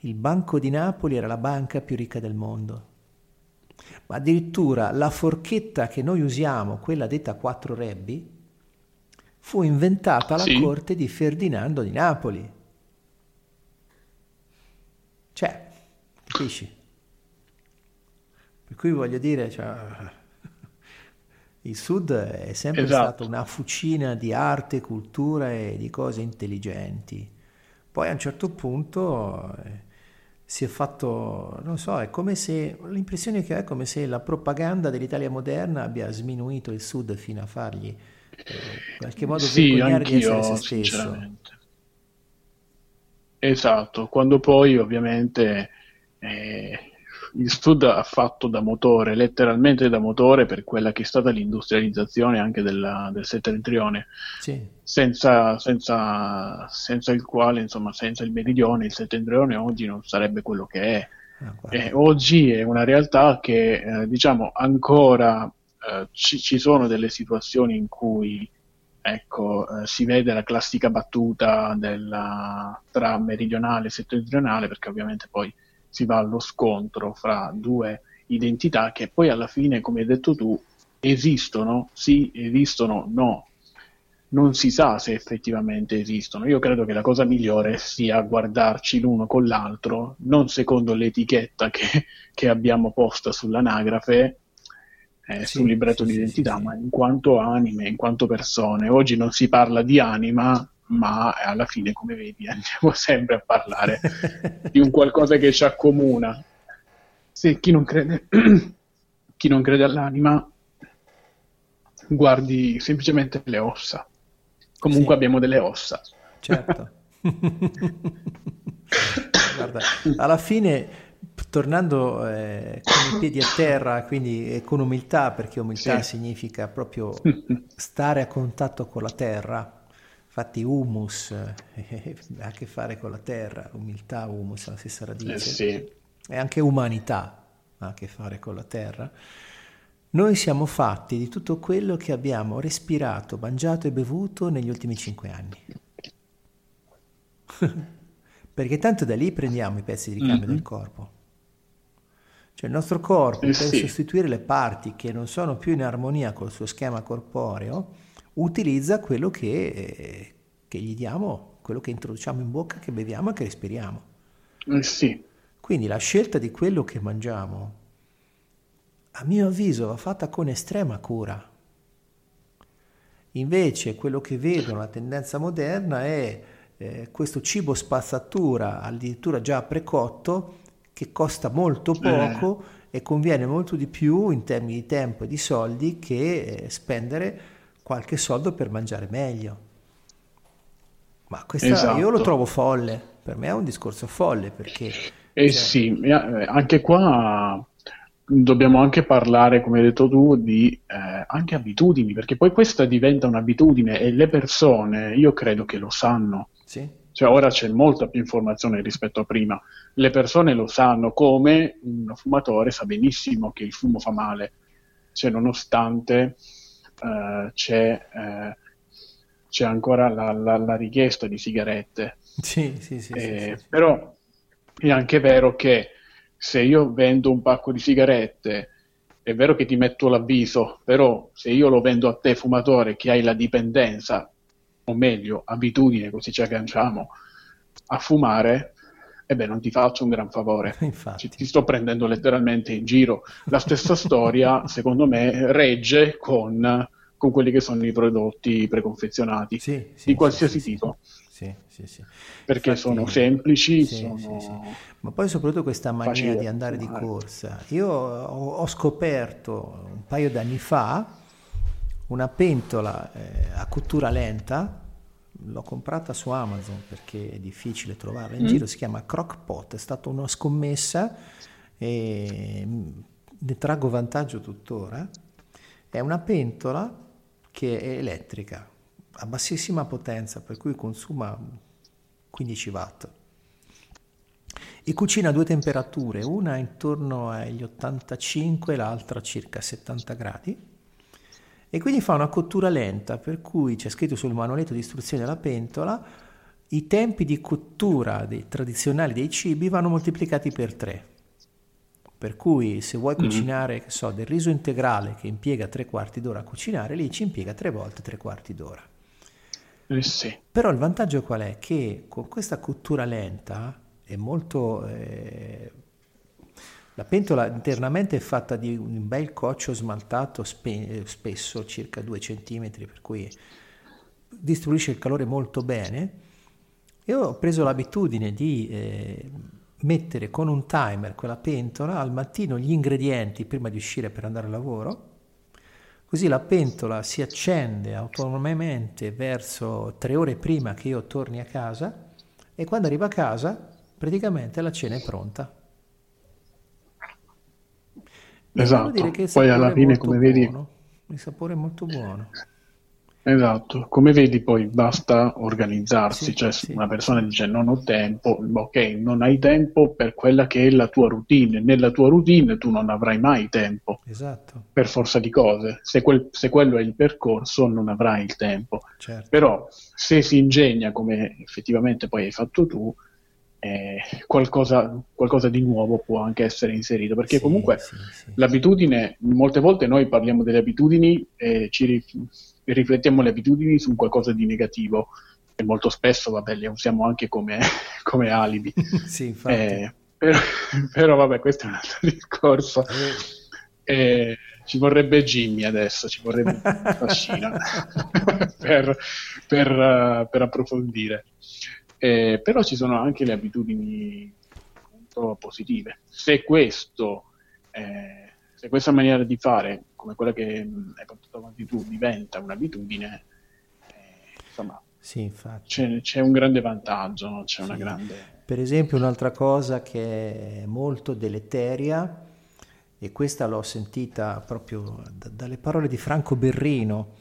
il Banco di Napoli era la banca più ricca del mondo. Ma addirittura la forchetta che noi usiamo, quella detta quattro rebbi, fu inventata alla corte di Ferdinando di Napoli. Cioè, capisci? Per cui voglio dire, cioè, il Sud è sempre stato una fucina di arte, cultura e di cose intelligenti. Poi a un certo punto... si è fatto, non so, è come se, l'impressione che è come se la propaganda dell'Italia moderna abbia sminuito il Sud fino a fargli in qualche modo vergognare di essere se stesso. Esatto, quando poi ovviamente il Sud ha fatto da motore, letteralmente da motore, per quella che è stata l'industrializzazione anche del settentrione, senza il quale, insomma, senza il meridione, il settentrione oggi non sarebbe quello che è. Oggi è una realtà che, diciamo, ancora ci sono delle situazioni in cui, ecco, si vede la classica battuta tra meridionale e settentrionale, perché ovviamente poi si va allo scontro fra due identità che poi alla fine, come hai detto tu, esistono? Sì, esistono? No. Non si sa se effettivamente esistono. Io credo che la cosa migliore sia guardarci l'uno con l'altro, non secondo l'etichetta che abbiamo posta sull'anagrafe, sul libretto d'identità, ma in quanto anime, in quanto persone. Oggi non si parla di anima, ma alla fine, come vedi, andiamo sempre a parlare di un qualcosa che ci accomuna. Se chi non crede all'anima, guardi semplicemente le ossa. Comunque abbiamo delle ossa. Certo. Guarda, alla fine, tornando con i piedi a terra, quindi con umiltà, perché umiltà significa proprio stare a contatto con la terra. Infatti humus ha a che fare con la terra, umiltà, humus, la stessa radice, e anche umanità ha a che fare con la terra. Noi siamo fatti di tutto quello che abbiamo respirato, mangiato e bevuto negli ultimi 5 anni. Perché tanto da lì prendiamo i pezzi di ricambio del corpo. Cioè il nostro corpo, per sostituire le parti che non sono più in armonia col suo schema corporeo, utilizza quello che gli diamo, quello che introduciamo in bocca, che beviamo e che respiriamo. Quindi la scelta di quello che mangiamo, a mio avviso, va fatta con estrema cura. Invece quello che vedo, la tendenza moderna, è questo cibo spazzatura, addirittura già precotto, che costa molto poco e conviene molto di più in termini di tempo e di soldi che spendere qualche soldo per mangiare meglio. Ma questo esatto. Io lo trovo folle, per me è un discorso folle perché... sì, anche qua... Dobbiamo anche parlare, come hai detto tu, di anche abitudini, perché poi questa diventa un'abitudine e le persone, io credo che lo sanno. Sì. Cioè ora c'è molta più informazione rispetto a prima. Le persone lo sanno, come un fumatore sa benissimo che il fumo fa male, cioè nonostante c'è ancora la richiesta di sigarette. Sì. Però è anche vero che se io vendo un pacco di sigarette, è vero che ti metto l'avviso, però se io lo vendo a te fumatore che hai la dipendenza, o meglio, abitudine, così ci agganciamo, a fumare, non ti faccio un gran favore. Infatti. Ti sto prendendo letteralmente in giro. La stessa storia, secondo me, regge con quelli che sono i prodotti preconfezionati, di qualsiasi tipo. Sì. Perché infatti, sono semplici, ma poi soprattutto questa mania facile di andare di corsa. Io ho scoperto un paio d'anni fa una pentola a cottura lenta, l'ho comprata su Amazon perché è difficile trovarla in giro, si chiama Crock Pot, è stata una scommessa e ne traggo vantaggio tuttora. È una pentola che è elettrica, a bassissima potenza, per cui consuma 15 watt e cucina a due temperature, una intorno agli 85 e l'altra circa 70 gradi, e quindi fa una cottura lenta, per cui c'è scritto sul manualetto di istruzione della pentola i tempi di cottura tradizionali dei cibi vanno moltiplicati per 3, per cui se vuoi cucinare del riso integrale che impiega 3/4 d'ora a cucinare, lì ci impiega 3 volte 3/4 d'ora. Sì. Però il vantaggio qual è? Che con questa cottura lenta è molto... la pentola internamente è fatta di un bel coccio smaltato spesso circa 2 cm, per cui distribuisce il calore molto bene. Io ho preso l'abitudine di mettere con un timer quella pentola al mattino gli ingredienti prima di uscire per andare al lavoro. Così la pentola si accende autonomamente verso 3 ore prima che io torni a casa, e quando arrivo a casa praticamente la cena è pronta. Esatto, poi alla fine come vedi... Buono. Il sapore è molto buono. Esatto, come vedi poi basta organizzarsi, una persona dice non ho tempo, ok, non hai tempo per quella che è la tua routine, nella tua routine tu non avrai mai tempo, esatto, per forza di cose, se quello è il percorso non avrai il tempo, certo. Però se si ingegna, come effettivamente poi hai fatto tu, qualcosa di nuovo può anche essere inserito, perché comunque l'abitudine, molte volte noi parliamo delle abitudini e riflettiamo le abitudini su qualcosa di negativo e molto spesso le usiamo anche come alibi. Sì, infatti. Però questo è un altro discorso. Ci vorrebbe Jimmy adesso, ci vorrebbe Fascina per approfondire. Però ci sono anche le abitudini molto positive. Se questa maniera di fare, come quella che hai portato avanti tu, diventa un'abitudine, c'è un grande vantaggio, no? C'è una grande... Per esempio un'altra cosa che è molto deleteria, e questa l'ho sentita proprio dalle parole di Franco Berrino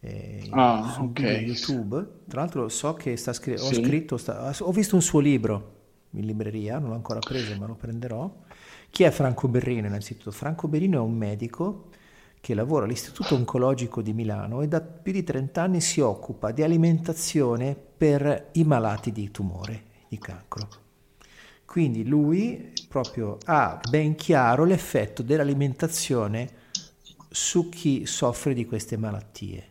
su YouTube, tra l'altro so che ho visto un suo libro in libreria, non l'ho ancora preso ma lo prenderò. Chi è Franco Berrino innanzitutto? Franco Berrino è un medico che lavora all'Istituto Oncologico di Milano e da più di 30 anni si occupa di alimentazione per i malati di tumore, di cancro. Quindi lui proprio ha ben chiaro l'effetto dell'alimentazione su chi soffre di queste malattie.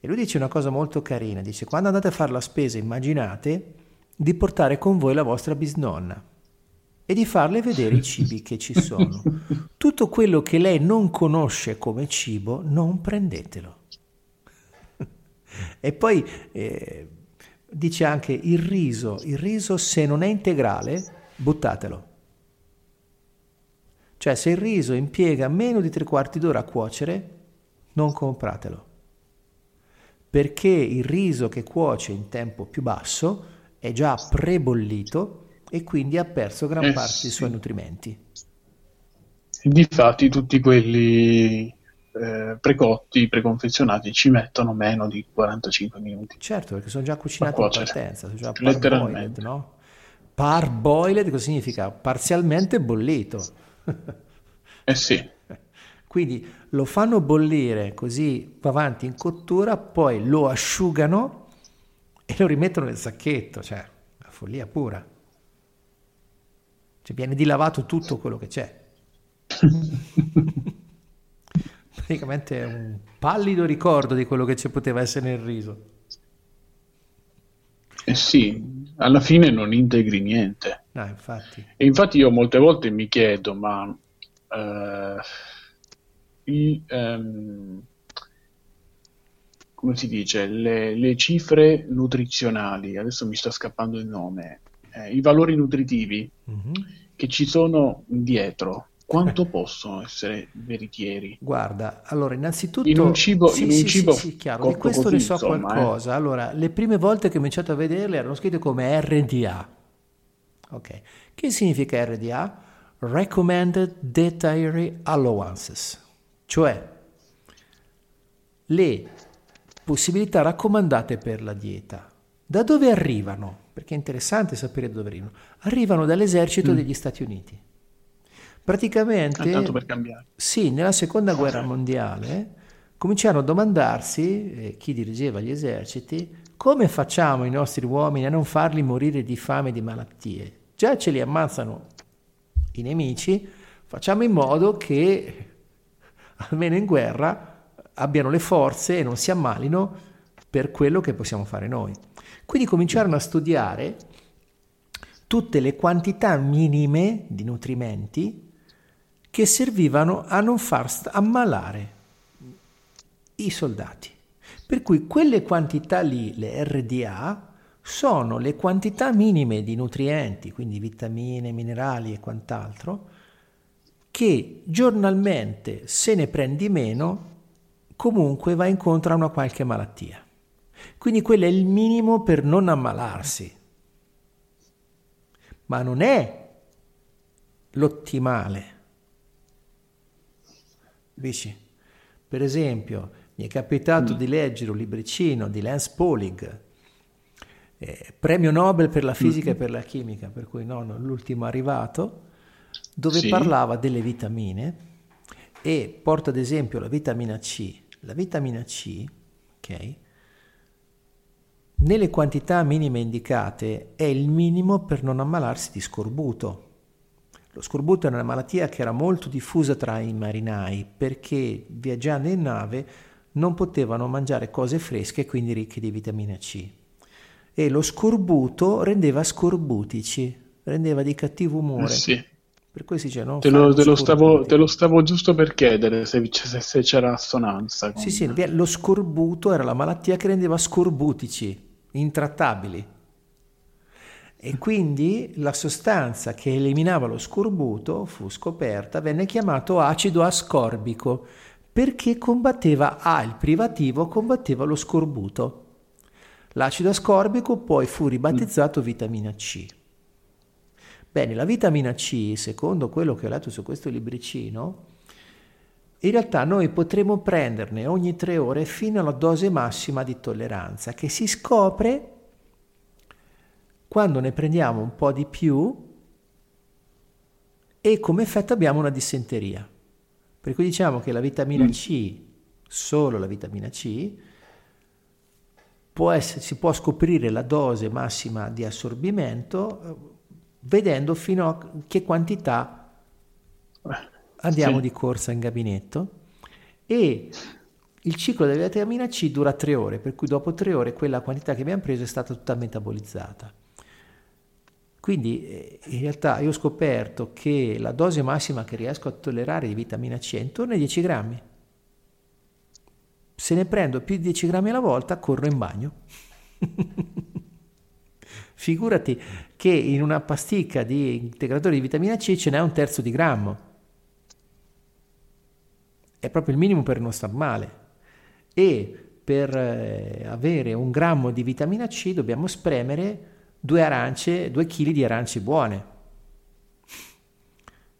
E lui dice una cosa molto carina, dice: quando andate a fare la spesa immaginate di portare con voi la vostra bisnonna e di farle vedere i cibi che ci sono. Tutto quello che lei non conosce come cibo, non prendetelo. E poi dice anche il riso se non è integrale, buttatelo. Cioè, se il riso impiega meno di 3/4 d'ora a cuocere, non compratelo. Perché il riso che cuoce in tempo più basso è già prebollito e quindi ha perso gran parte dei suoi nutrimenti. Difatti tutti quelli precotti, preconfezionati, ci mettono meno di 45 minuti. Certo, perché sono già cucinati in partenza, sono già letteralmente parboiled, no? Parboiled cosa significa? Parzialmente bollito. Sì. Quindi lo fanno bollire così avanti in cottura, poi lo asciugano e lo rimettono nel sacchetto, cioè una follia pura. Cioè, viene dilavato tutto quello che c'è. Praticamente è un pallido ricordo di quello che ci poteva essere nel riso. Sì, alla fine non integri niente. No, infatti. E infatti io molte volte mi chiedo, ma come si dice, le cifre nutrizionali, adesso mi sta scappando il nome, i valori nutritivi che ci sono dietro, quanto possono essere veritieri? Guarda, allora, innanzitutto in un cibo, chiaro, di questo ne so qualcosa. Allora, le prime volte che ho cominciato a vederle erano scritte come RDA. Ok, che significa RDA? Recommended Dietary Allowances, cioè le possibilità raccomandate per la dieta. Da dove arrivano? Perché è interessante sapere da dove arrivano. Arrivano dall'esercito degli Stati Uniti. Praticamente, tanto per cambiare. Sì, nella seconda guerra mondiale cominciarono a domandarsi, chi dirigeva gli eserciti, come facciamo i nostri uomini a non farli morire di fame e di malattie? Già ce li ammazzano i nemici, facciamo in modo che almeno in guerra abbiano le forze e non si ammalino per quello che possiamo fare noi. Quindi cominciarono a studiare tutte le quantità minime di nutrimenti che servivano a non far ammalare i soldati. Per cui quelle quantità lì, le RDA, sono le quantità minime di nutrienti, quindi vitamine, minerali e quant'altro, che giornalmente, se ne prendi meno, comunque va incontro a una qualche malattia. Quindi quello è il minimo per non ammalarsi, ma non è l'ottimale. Dici? Per esempio, mi è capitato di leggere un libricino di Lance Pauling, premio Nobel per la fisica e per la chimica, per cui l'ultimo arrivato, dove parlava delle vitamine e porta ad esempio la vitamina C. La vitamina C, ok, nelle quantità minime indicate è il minimo per non ammalarsi di scorbuto. Lo scorbuto è una malattia che era molto diffusa tra i marinai perché viaggiando in nave non potevano mangiare cose fresche, quindi ricche di vitamina C. E lo scorbuto rendeva scorbutici, rendeva di cattivo umore. Per cui si dice, te lo stavo giusto per chiedere se c'era assonanza. Sì, lo scorbuto era la malattia che rendeva scorbutici, intrattabili. E quindi la sostanza che eliminava lo scorbuto fu scoperta, venne chiamato acido ascorbico, perché combatteva il privativo, combatteva lo scorbuto. L'acido ascorbico poi fu ribattezzato vitamina C. Bene, la vitamina C, secondo quello che ho letto su questo libricino, in realtà noi potremo prenderne ogni 3 ore fino alla dose massima di tolleranza, che si scopre quando ne prendiamo un po' di più e come effetto abbiamo una dissenteria. Per cui diciamo che la vitamina C, solo la vitamina C, si può scoprire la dose massima di assorbimento vedendo fino a che quantità andiamo di corsa in gabinetto, e il ciclo della vitamina C dura 3 ore, per cui dopo 3 ore quella quantità che abbiamo preso è stata tutta metabolizzata. Quindi in realtà io ho scoperto che la dose massima che riesco a tollerare di vitamina C è intorno ai 10 grammi. Se ne prendo più di 10 grammi alla volta, corro in bagno. Figurati che in una pasticca di integratore di vitamina C ce n'è un terzo di grammo. è proprio il minimo per non star male, e per avere 1 grammo di vitamina C dobbiamo spremere 2 chili di arance buone.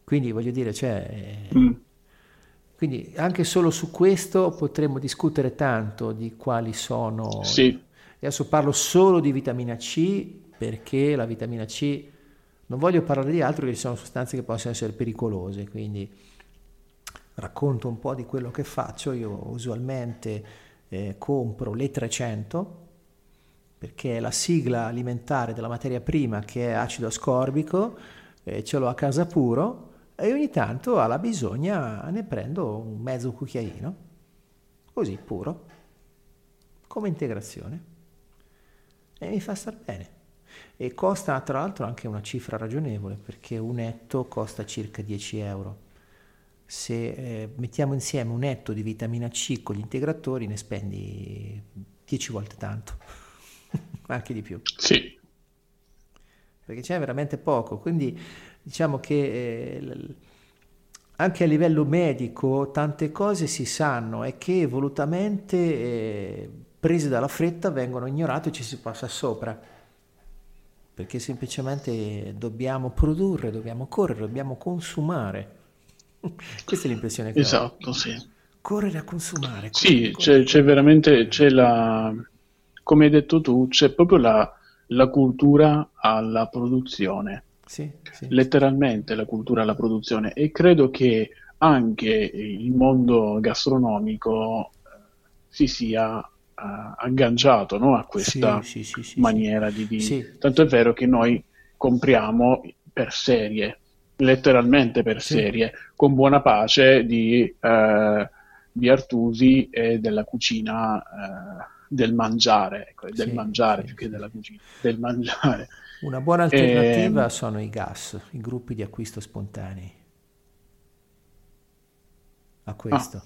Quindi voglio dire, quindi anche solo su questo potremmo discutere tanto di quali sono. Sì. Adesso parlo solo di vitamina C, perché la vitamina C, non voglio parlare di altro, che ci sono sostanze che possono essere pericolose, quindi racconto un po' di quello che faccio. Io usualmente compro le 300, perché è la sigla alimentare della materia prima, che è acido ascorbico, ce l'ho a casa puro, e ogni tanto alla bisogna ne prendo un mezzo cucchiaino, così puro, come integrazione, e mi fa star bene. E costa tra l'altro anche una cifra ragionevole, perché un etto costa circa 10 euro. Se mettiamo insieme un etto di vitamina C con gli integratori, ne spendi 10 volte tanto, anche di più. Sì. Perché c'è veramente poco, quindi diciamo che anche a livello medico tante cose si sanno, e che volutamente prese dalla fretta vengono ignorate e ci si passa sopra, perché semplicemente dobbiamo produrre, dobbiamo correre, dobbiamo consumare. Questa è l'impressione che esatto, ho. Sì. Correre a consumare. Sì, c'è veramente, c'è la, come hai detto tu, c'è proprio la cultura alla produzione, sì. Letteralmente la cultura alla produzione, e credo che anche il mondo gastronomico si sia agganciato, no? A questa maniera di... Sì, tanto è vero che noi compriamo per serie, letteralmente per serie, con buona pace di Artusi e della cucina del mangiare, ecco, del mangiare più che della cucina, del mangiare. Una buona alternativa sono i GAS, i gruppi di acquisto spontanei. A questo.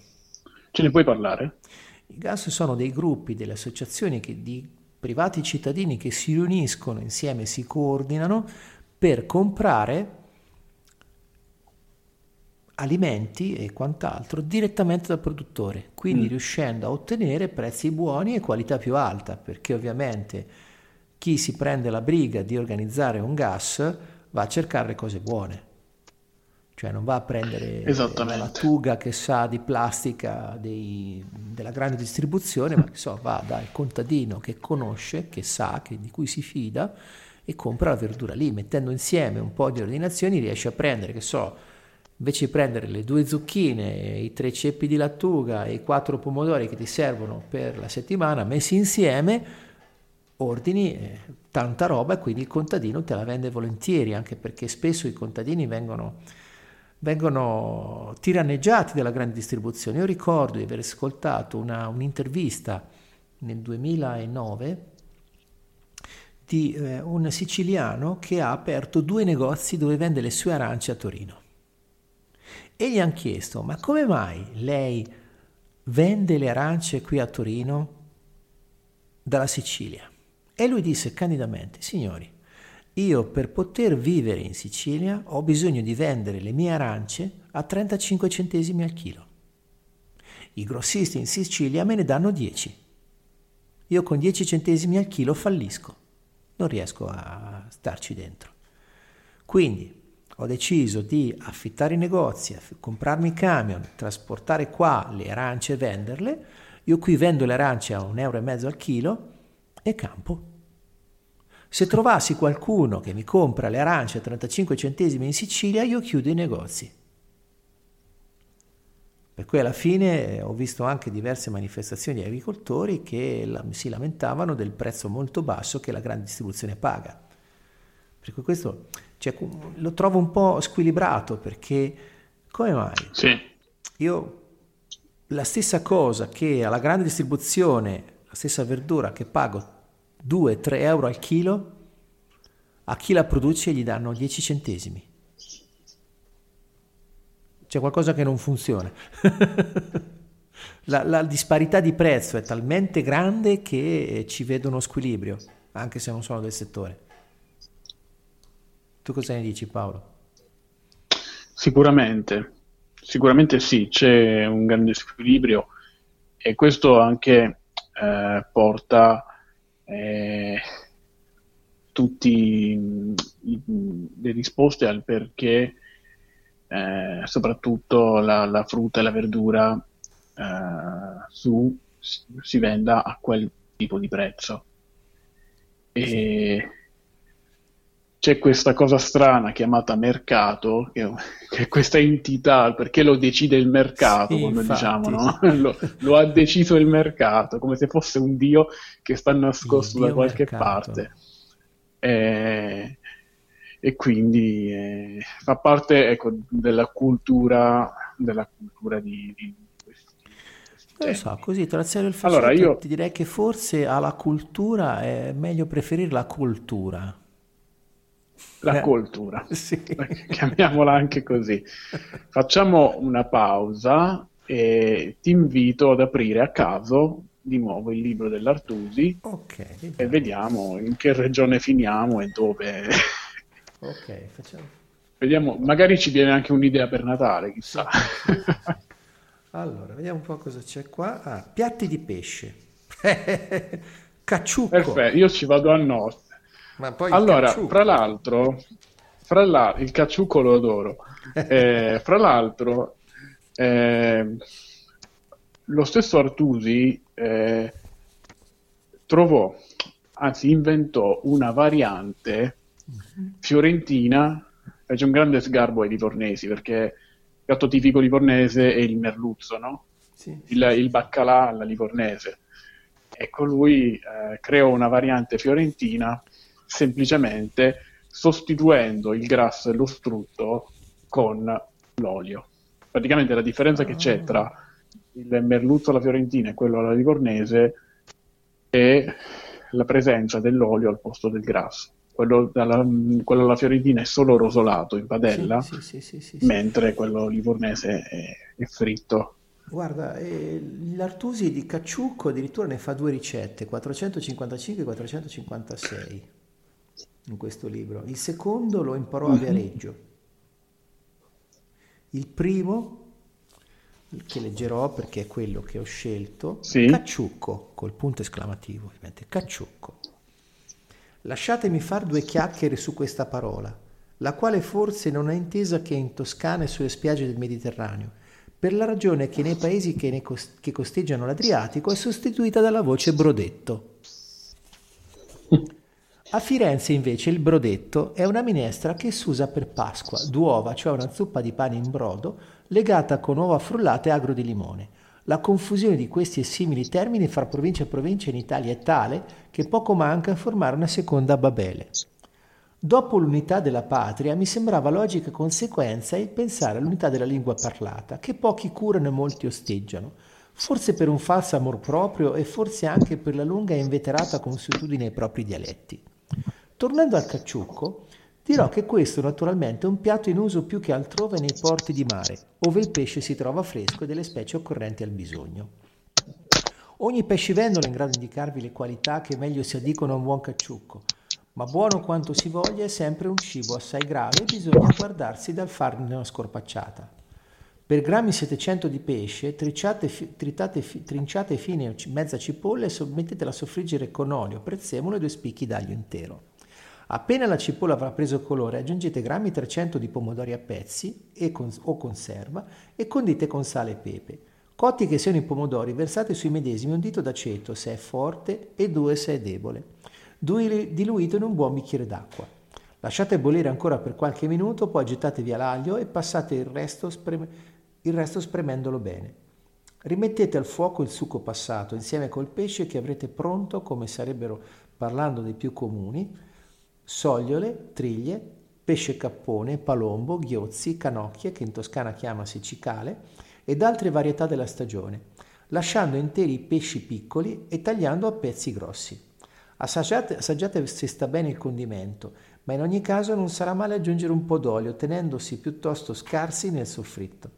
Ce ne puoi parlare? I GAS sono dei gruppi, delle associazioni di privati cittadini che si riuniscono insieme, si coordinano per comprare alimenti e quant'altro direttamente dal produttore, quindi riuscendo a ottenere prezzi buoni e qualità più alta, perché ovviamente chi si prende la briga di organizzare un GAS va a cercare le cose buone, cioè non va a prendere la tuga che sa di plastica della grande distribuzione, ma va dal contadino che conosce, che sa, di cui si fida, e compra la verdura lì. Mettendo insieme un po' di ordinazioni riesce a prendere, invece di prendere le 2 zucchine, i 3 ceppi di lattuga e i 4 pomodori che ti servono per la settimana, messi insieme, ordini tanta roba, e quindi il contadino te la vende volentieri, anche perché spesso i contadini vengono tiranneggiati dalla grande distribuzione. Io ricordo di aver ascoltato un'intervista nel 2009 di un siciliano che ha aperto 2 negozi dove vende le sue arance a Torino. E gli hanno chiesto: ma come mai lei vende le arance qui a Torino dalla Sicilia? E lui disse candidamente: signori, io per poter vivere in Sicilia ho bisogno di vendere le mie arance a 35 centesimi al chilo. I grossisti in Sicilia me ne danno 10. Io con 10 centesimi al chilo fallisco, non riesco a starci dentro. Quindi ho deciso di affittare i negozi, comprarmi i camion, trasportare qua le arance e venderle. Io qui vendo le arance a 1,50 euro al chilo e campo. Se trovassi qualcuno che mi compra le arance a 35 centesimi in Sicilia, io chiudo i negozi. Per cui alla fine ho visto anche diverse manifestazioni di agricoltori che si lamentavano del prezzo molto basso che la grande distribuzione paga. Per cui questo... lo trovo un po' squilibrato, perché come mai? Sì. Io la stessa cosa che alla grande distribuzione, la stessa verdura che pago 2-3 euro al chilo, a chi la produce gli danno 10 centesimi. C'è qualcosa che non funziona. La disparità di prezzo è talmente grande che ci vedo uno squilibrio, anche se non sono del settore. Tu cosa ne dici, Paolo? Sicuramente, Sicuramente sì, c'è un grande squilibrio e questo anche porta tutti le risposte al perché soprattutto la frutta e la verdura si venda a quel tipo di prezzo. E c'è questa cosa strana chiamata mercato, che è questa entità, perché lo decide il mercato, sì, quando diciamo, no? Lo ha deciso il mercato, come se fosse un dio che sta nascosto da qualche parte. E quindi fa parte, ecco, della cultura di non lo so, così trazione il fascino, allora, io ti direi che forse alla cultura è meglio preferire la cultura. La cultura, sì. Chiamiamola anche così. Facciamo una pausa e ti invito ad aprire a caso di nuovo il libro dell'Artusi, okay, e vediamo in che regione finiamo e dove. Ok, facciamo. Vediamo, magari ci viene anche un'idea per Natale, chissà. Sì. Allora, vediamo un po' cosa c'è qua. Ah, piatti di pesce. Cacciucco. Perfetto, io ci vado a nord. Ma poi allora, fra l'altro, il cacciucco lo adoro. Fra l'altro, lo stesso Artusi inventò una variante fiorentina. C'è un grande sgarbo ai livornesi, perché il piatto tipico livornese è il merluzzo, no? Sì, il baccalà alla livornese. Ecco, lui creò una variante fiorentina semplicemente sostituendo il grasso e lo strutto con l'olio. Praticamente la differenza che c'è tra il merluzzo alla fiorentina e quello alla livornese è la presenza dell'olio al posto del grasso. Quello alla fiorentina è solo rosolato in padella, sì, mentre quello livornese è fritto. Guarda, l'Artusi di cacciucco addirittura ne fa due ricette, 455 e 456, in questo libro. Il secondo lo imparò a Viareggio. Il primo, che leggerò perché è quello che ho scelto, sì. Cacciucco, col punto esclamativo ovviamente, cacciucco. Lasciatemi far due chiacchiere su questa parola, la quale forse non è intesa che in Toscana e sulle spiagge del Mediterraneo, per la ragione che nei paesi che costeggiano l'Adriatico è sostituita dalla voce brodetto. A Firenze invece il brodetto è una minestra che si usa per Pasqua, d'uova, cioè una zuppa di pane in brodo legata con uova frullate e agro di limone. La confusione di questi e simili termini fra provincia e provincia in Italia è tale che poco manca a formare una seconda Babele. Dopo l'unità della patria mi sembrava logica conseguenza il pensare all'unità della lingua parlata, che pochi curano e molti osteggiano, forse per un falso amor proprio e forse anche per la lunga e inveterata consuetudine ai propri dialetti. Tornando al cacciucco, dirò che questo naturalmente è un piatto in uso più che altrove nei porti di mare, ove il pesce si trova fresco e delle specie occorrenti al bisogno. Ogni pescivendolo è in grado di indicarvi le qualità che meglio si addicono a un buon cacciucco, ma buono quanto si voglia è sempre un cibo assai grave e bisogna guardarsi dal farne una scorpacciata. Per grammi 700 di pesce trinciate fine mezza cipolla e sottomettetela a soffriggere con olio, prezzemolo e 2 spicchi d'aglio intero. Appena la cipolla avrà preso colore, aggiungete grammi 300 di pomodori a pezzi o conserva e condite con sale e pepe. Cotti che siano i pomodori, versate sui medesimi un dito d'aceto se è forte e 2 se è debole, diluito in un buon bicchiere d'acqua. Lasciate bollire ancora per qualche minuto, poi gettate via l'aglio e passate il resto spremendolo bene. Rimettete al fuoco il succo passato insieme col pesce che avrete pronto, come sarebbero, parlando dei più comuni, sogliole, triglie, pesce cappone, palombo, ghiozzi, canocchie, che in Toscana chiamasi cicale, ed altre varietà della stagione, lasciando interi i pesci piccoli e tagliando a pezzi grossi. Assaggiate se sta bene il condimento, ma in ogni caso non sarà male aggiungere un po' d'olio, tenendosi piuttosto scarsi nel soffritto.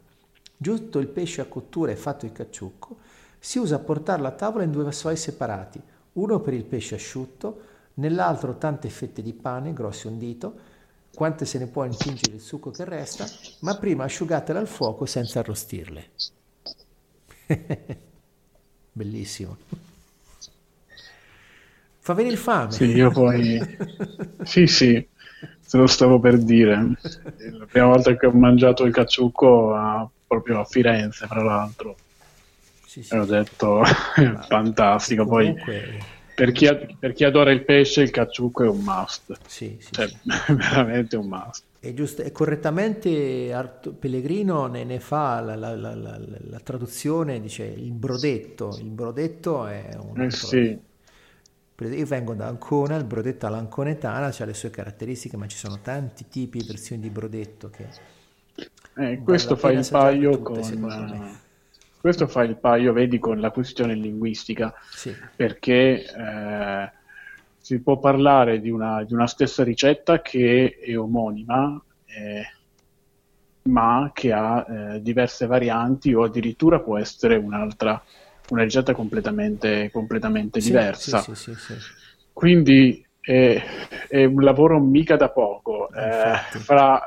Giunto il pesce a cottura e fatto il cacciucco, si usa portarlo a tavola in 2 vassoi separati, uno per il pesce asciutto, nell'altro tante fette di pane, grossi un dito, quante se ne può intingere il succo che resta, ma prima asciugatele al fuoco senza arrostirle. Bellissimo. Fa venire fame. Sì, io poi... sì, te lo stavo per dire. La prima volta che ho mangiato il caciucco proprio a Firenze, fra l'altro. Sì. E ho detto, fantastico. Comunque... Poi... Per chi adora il pesce, il caciucco è un must. Sì. Veramente un must. È giusto, e correttamente Pellegrino ne fa la traduzione, dice il brodetto. Il brodetto è un altro. Sì. Io vengo da Ancona, il brodetto all'anconetana ha le sue caratteristiche, ma ci sono tanti tipi e versioni di brodetto questo fa il paio con... Questo fa il paio, vedi, con la questione linguistica, sì. Perché si può parlare di una stessa ricetta che è omonima, ma che ha diverse varianti, o addirittura può essere una ricetta completamente diversa. Sì. Quindi è un lavoro mica da poco, fra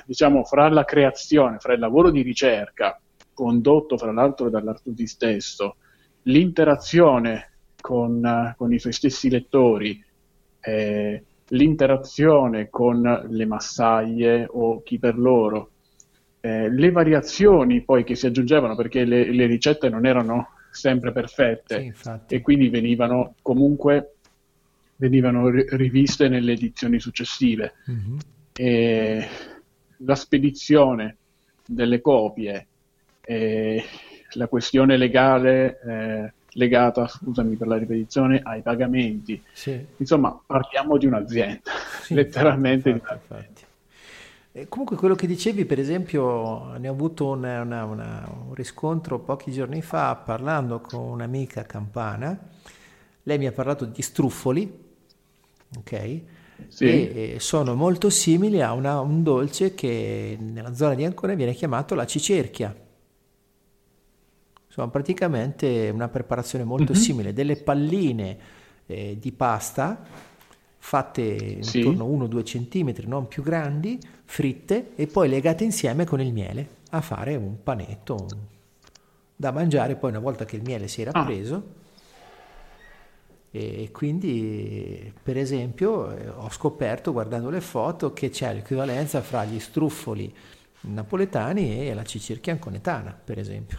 la creazione, fra il lavoro di ricerca, condotto fra l'altro dall'Artusi stesso, l'interazione con i suoi stessi lettori, l'interazione con le massaglie o chi per loro, le variazioni poi che si aggiungevano, perché le ricette non erano sempre perfette, e quindi venivano riviste nelle edizioni successive. Mm-hmm. La spedizione delle copie, la questione legale legata, scusami per la ripetizione, ai pagamenti. Sì. Insomma, parliamo di un'azienda, sì, letteralmente. Infatti. E comunque quello che dicevi, per esempio, ne ho avuto un riscontro pochi giorni fa parlando con un'amica campana. Lei mi ha parlato di struffoli, ok? Sì. E sono molto simili a un dolce che nella zona di Ancona viene chiamato la cicerchia. Insomma, praticamente una preparazione molto simile, delle palline di pasta fatte intorno 1-2 cm, non più grandi, fritte e poi legate insieme con il miele a fare un panetto da mangiare. Poi, una volta che il miele si era preso, e quindi, per esempio, ho scoperto guardando le foto che c'è l'equivalenza fra gli struffoli napoletani e la cicerchia anconetana, per esempio.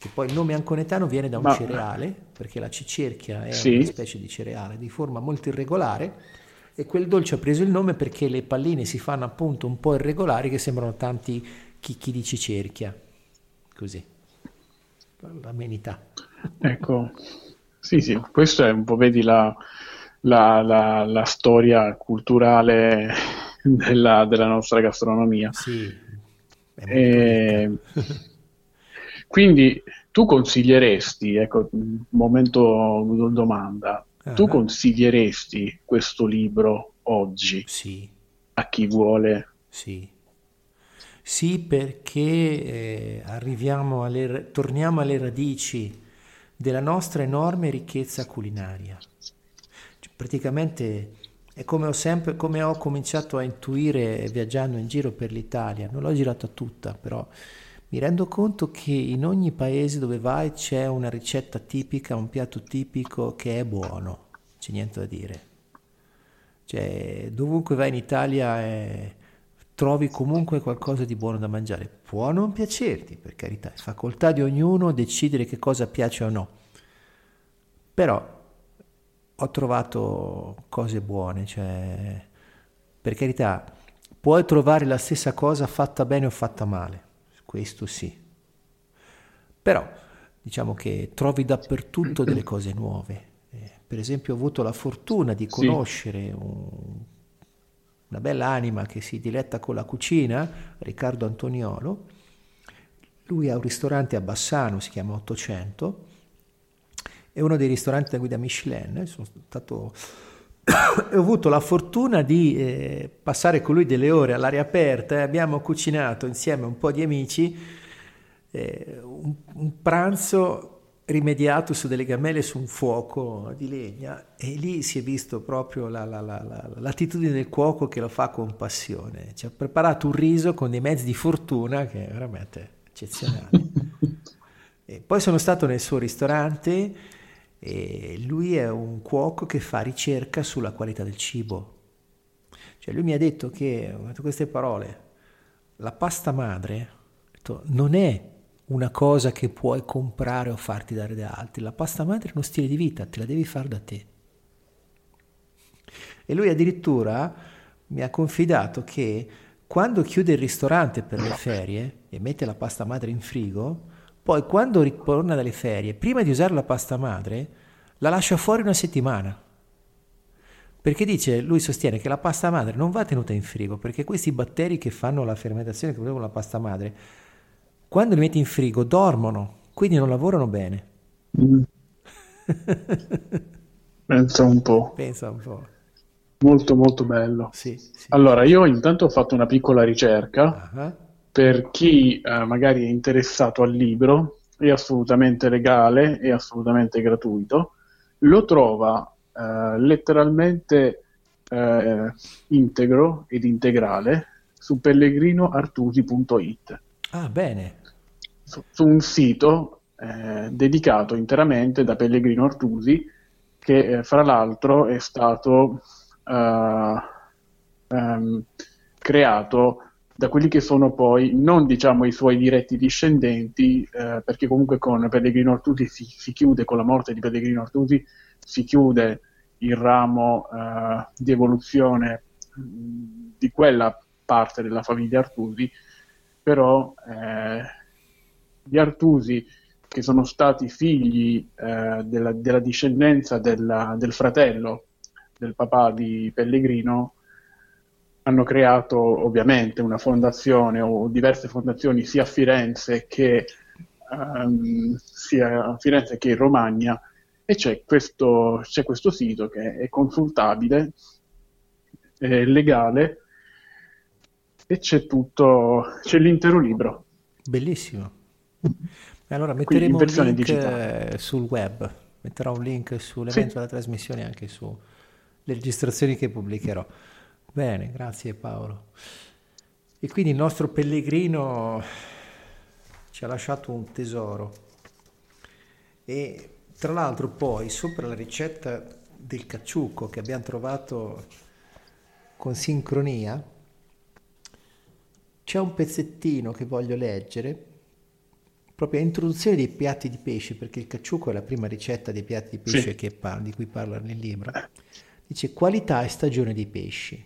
Che poi il nome anconetano viene da un cereale, perché la cicerchia è una specie di cereale di forma molto irregolare, e quel dolce ha preso il nome perché le palline si fanno appunto un po' irregolari, che sembrano tanti chicchi di cicerchia, così, l'amenità. Ecco, sì, questo è un po', vedi, la storia culturale della nostra gastronomia. Sì, è molto Quindi tu consiglieresti, ecco, momento domanda, tu consiglieresti questo libro oggi? Sì. A chi vuole? Sì. Sì, perché torniamo alle radici della nostra enorme ricchezza culinaria. Cioè, praticamente è come ho cominciato a intuire viaggiando in giro per l'Italia. Non l'ho girata tutta, però... Mi rendo conto che in ogni paese dove vai c'è una ricetta tipica, un piatto tipico che è buono, c'è niente da dire. Cioè, dovunque vai in Italia trovi comunque qualcosa di buono da mangiare. Può non piacerti, per carità, è facoltà di ognuno decidere che cosa piace o no. Però ho trovato cose buone, cioè, per carità, puoi trovare la stessa cosa fatta bene o fatta male. Questo sì, però diciamo che trovi dappertutto delle cose nuove. Per esempio ho avuto la fortuna di conoscere una bella anima che si diletta con la cucina, Riccardo Antoniolo. Lui ha un ristorante a Bassano, si chiama 800, è uno dei ristoranti da guida Michelin. Ho avuto la fortuna di passare con lui delle ore all'aria aperta, e abbiamo cucinato insieme un po' di amici un pranzo rimediato su delle gamelle su un fuoco di legna, e lì si è visto proprio l'attitudine del cuoco che lo fa con passione. Ci ha preparato un riso con dei mezzi di fortuna che è veramente eccezionale. E poi sono stato nel suo ristorante, e lui è un cuoco che fa ricerca sulla qualità del cibo. Cioè lui mi ha detto che, ho detto queste parole, la pasta madre non è una cosa che puoi comprare o farti dare da altri, la pasta madre è uno stile di vita, te la devi fare da te. E lui addirittura mi ha confidato che quando chiude il ristorante per le ferie e mette la pasta madre in frigo, poi quando ritorna dalle ferie, prima di usare la pasta madre, la lascia fuori una settimana. Perché dice, lui sostiene che la pasta madre non va tenuta in frigo, perché questi batteri che fanno la fermentazione, che producono la pasta madre, quando li metti in frigo dormono, quindi non lavorano bene. Pensa un po'. Molto molto bello. Sì. Allora, io intanto ho fatto una piccola ricerca per chi magari è interessato al libro, è assolutamente legale, è assolutamente gratuito, lo trova letteralmente integro ed integrale su pellegrinoartusi.it. Ah, bene. Su un sito dedicato interamente da Pellegrino Artusi, che fra l'altro è stato creato da quelli che sono poi, non diciamo i suoi diretti discendenti, perché comunque con Pellegrino Artusi si chiude, con la morte di Pellegrino Artusi si chiude il ramo di evoluzione di quella parte della famiglia Artusi, però gli Artusi, che sono stati figli della discendenza del fratello, del papà di Pellegrino, hanno creato ovviamente una fondazione o diverse fondazioni sia a Firenze che in Romagna, e c'è questo sito che è consultabile, è legale, e c'è l'intero libro. Bellissimo. Allora metteremo un link digitale sul web, metterò un link sull'evento della trasmissione, anche sulle registrazioni che pubblicherò. Bene, grazie Paolo. E quindi il nostro pellegrino ci ha lasciato un tesoro. E tra l'altro poi sopra la ricetta del cacciucco che abbiamo trovato con sincronia, c'è un pezzettino che voglio leggere, proprio introduzione dei piatti di pesce, perché il cacciucco è la prima ricetta dei piatti di pesce di cui parla nel libro. Dice: qualità e stagione dei pesci.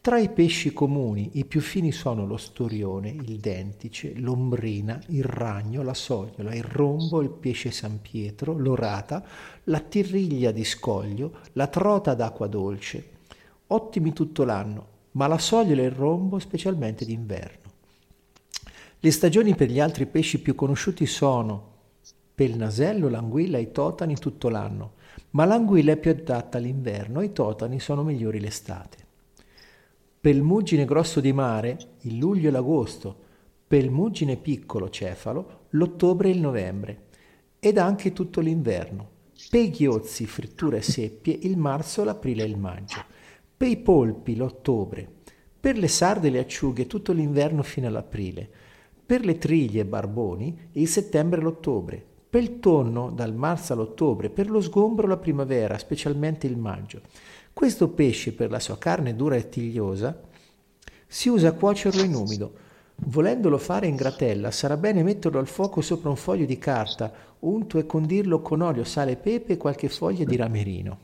Tra i pesci comuni i più fini sono lo storione, il dentice, l'ombrina, il ragno, la sogliola, il rombo, il pesce San Pietro, l'orata, la tirriglia di scoglio, la trota d'acqua dolce. Ottimi tutto l'anno, ma la sogliola e il rombo specialmente d'inverno. Le stagioni per gli altri pesci più conosciuti sono per il nasello, l'anguilla e i totani tutto l'anno, ma l'anguilla è più adatta all'inverno e i totani sono migliori l'estate. Per il muggine grosso di mare, il luglio e l'agosto, per il muggine piccolo cefalo, l'ottobre e il novembre, ed anche tutto l'inverno. Per i ghiozzi, fritture e seppie, il marzo, l'aprile e il maggio. Per i polpi l'ottobre, per le sarde e le acciughe tutto l'inverno fino all'aprile, per le triglie e barboni il settembre e l'ottobre, per il tonno dal marzo all'ottobre, per lo sgombro la primavera, specialmente il maggio. Questo pesce, per la sua carne dura e tigliosa, si usa cuocerlo in umido. Volendolo fare in gratella, sarà bene metterlo al fuoco sopra un foglio di carta, unto e condirlo con olio, sale e pepe e qualche foglia di ramerino.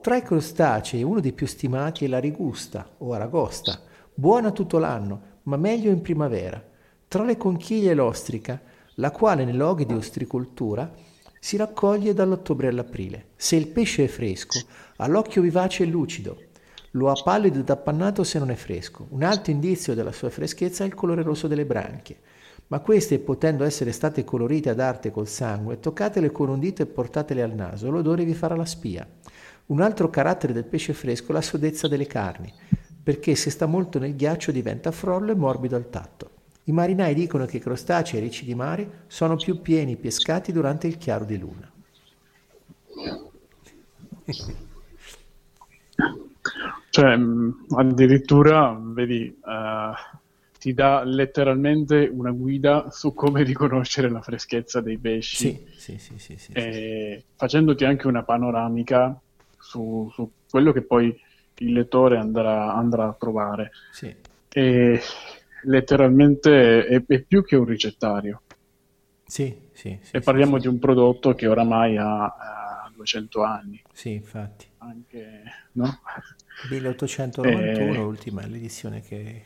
Tra i crostacei uno dei più stimati è la rigusta o aragosta, buona tutto l'anno, ma meglio in primavera. Tra le conchiglie l'ostrica, la quale nei luoghi di ostricoltura si raccoglie dall'ottobre all'aprile. Se il pesce è fresco, ha l'occhio vivace e lucido, lo ha pallido ed appannato se non è fresco. Un altro indizio della sua freschezza è il colore rosso delle branchie. Ma queste, potendo essere state colorite ad arte col sangue, toccatele con un dito e portatele al naso, l'odore vi farà la spia. Un altro carattere del pesce fresco è la sodezza delle carni, perché se sta molto nel ghiaccio diventa frollo e morbido al tatto. I marinai dicono che i crostacei ricci di mare sono più pieni pescati durante il chiaro di luna. Cioè, addirittura, vedi, ti dà letteralmente una guida su come riconoscere la freschezza dei pesci. Sì. Facendoti anche una panoramica su quello che poi il lettore andrà a trovare. Sì. E letteralmente è più che un ricettario. Sì. E parliamo di un prodotto che oramai ha 200 anni. Sì, infatti. Anche, no? 1891, l'ultima l'edizione che...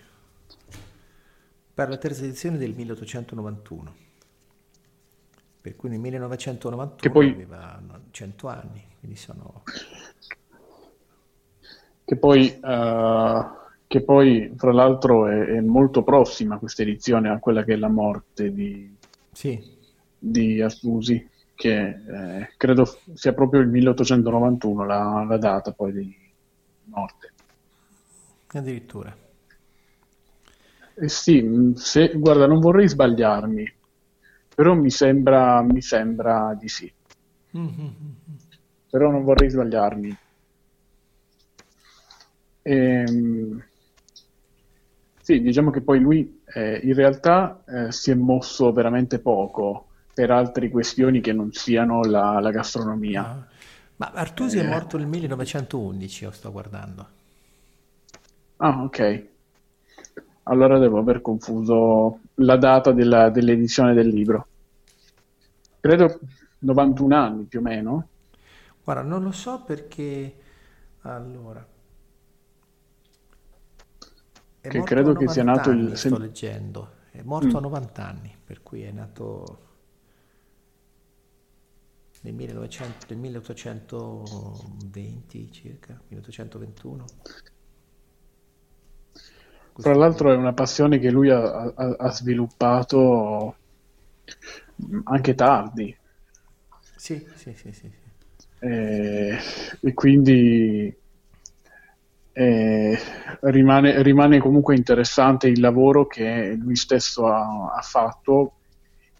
per la terza edizione del 1891. Per cui nel 1991 che poi... aveva 100 anni, quindi sono... Che poi, fra l'altro, è molto prossima questa edizione a quella che è la morte di Artusi, che credo sia proprio il 1891 la data poi di morte. Addirittura. Sì, guarda, non vorrei sbagliarmi, però mi sembra di sì. Mm-hmm. Però non vorrei sbagliarmi. Sì, diciamo che poi lui in realtà si è mosso veramente poco per altre questioni che non siano la gastronomia. Ah. Ma Artusi è morto nel 1911, io sto guardando. Ah, ok. Allora devo aver confuso la data dell'edizione del libro. Credo 91 anni più o meno. Guarda, non lo so perché... Allora... che credo che sia nato il... sto leggendo, è morto a 90 anni, per cui è nato nel 1820 circa, 1821. Così. Tra l'altro è una passione che lui ha sviluppato anche tardi. Sì. E quindi... rimane comunque interessante il lavoro che lui stesso ha fatto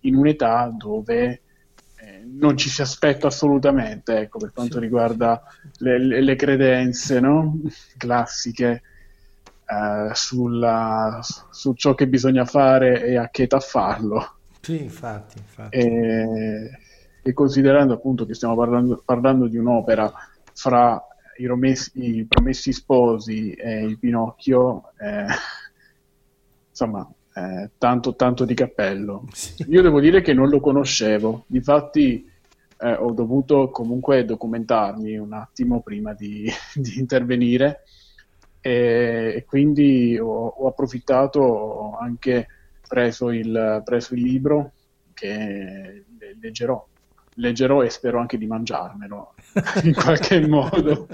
in un'età dove non ci si aspetta assolutamente, ecco, per quanto riguarda le credenze, no? Classiche su ciò che bisogna fare e a che età farlo. Sì, infatti. E considerando appunto che stiamo parlando di un'opera fra I Promessi Sposi e il Pinocchio, insomma, tanto di cappello. Sì. Io devo dire che non lo conoscevo, difatti ho dovuto comunque documentarmi un attimo prima di intervenire, e quindi ho approfittato, ho anche preso il libro che leggerò e spero anche di mangiarmelo in qualche modo.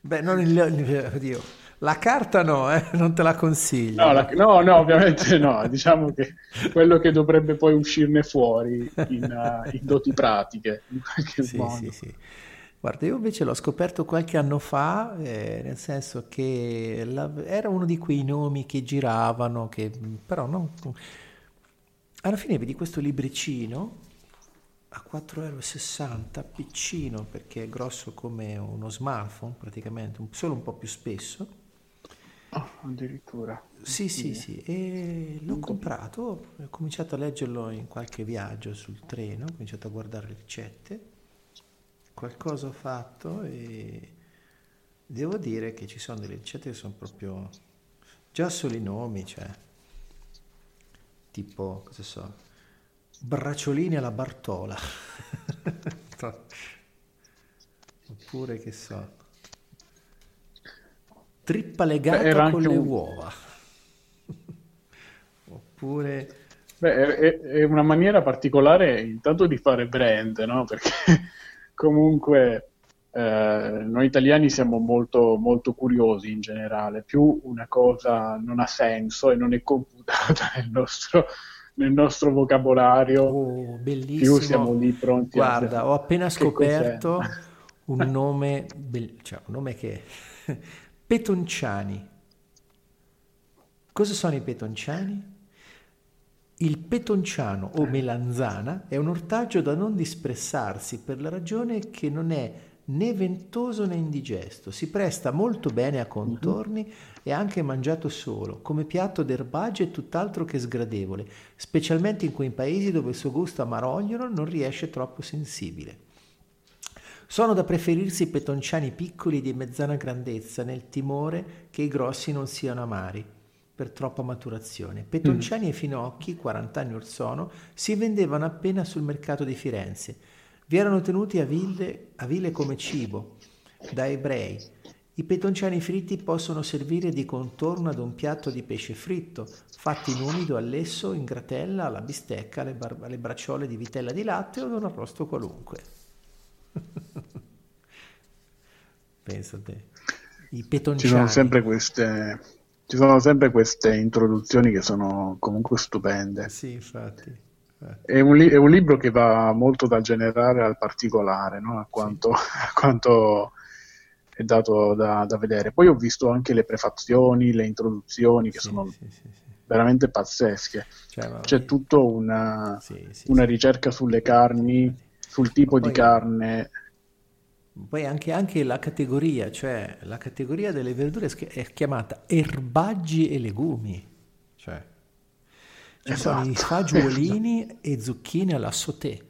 Beh, non oddio, la carta no, non te la consiglio. No, ovviamente no. Diciamo che quello che dovrebbe poi uscirne fuori in doti pratiche, in qualche modo. Sì. Guarda, io invece l'ho scoperto qualche anno fa, nel senso che era uno di quei nomi che giravano, che però non... Alla fine vedi questo libricino a 4,60 €, piccino perché è grosso come uno smartphone praticamente, solo un po' più spesso. Oh, addirittura. Sì. E l'ho comprato, ho cominciato a leggerlo in qualche viaggio sul treno, ho cominciato a guardare le ricette, qualcosa ho fatto e devo dire che ci sono delle ricette che sono proprio, già solo i nomi, cioè, tipo, cosa so, bracciolini alla Bartola oppure che so, trippa legata con le uova oppure è una maniera particolare intanto di fare brand, no? Perché comunque noi italiani siamo molto, molto curiosi in generale, più una cosa non ha senso e non è computata nel nostro vocabolario, bellissimo. Più siamo lì pronti. Guarda, ho appena scoperto un nome, cioè un nome che Petonciani. Cosa sono i petonciani? Il petonciano o melanzana è un ortaggio da non disprezzarsi per la ragione che non è né ventoso né indigesto, si presta molto bene a contorni e anche mangiato solo, come piatto d'erbaggia è tutt'altro che sgradevole, specialmente in quei paesi dove il suo gusto amarognolo non riesce troppo sensibile. Sono da preferirsi i petonciani piccoli di mezzana grandezza nel timore che i grossi non siano amari per troppa maturazione. Petonciani e finocchi, 40 anni or sono, si vendevano appena sul mercato di Firenze. Vi erano tenuti a vile come cibo da ebrei. I petonciani fritti possono servire di contorno ad un piatto di pesce fritto, fatti in umido, al lesso, in gratella, alla bistecca, alle bracciole di vitella di latte o ad un arrosto qualunque. Pensa te. I petonciani. Ci sono sempre queste introduzioni che sono comunque stupende. Sì, infatti. È un libro che va molto dal generale al particolare, no? a quanto è dato da vedere. Poi ho visto anche le prefazioni, le introduzioni che sono veramente pazzesche. C'è tutta una ricerca sulle carni, sul tipo di carne. Poi anche la categoria, cioè la categoria delle verdure è chiamata erbaggi e legumi, cioè ci sono i fagiolini e zucchine alla sauté.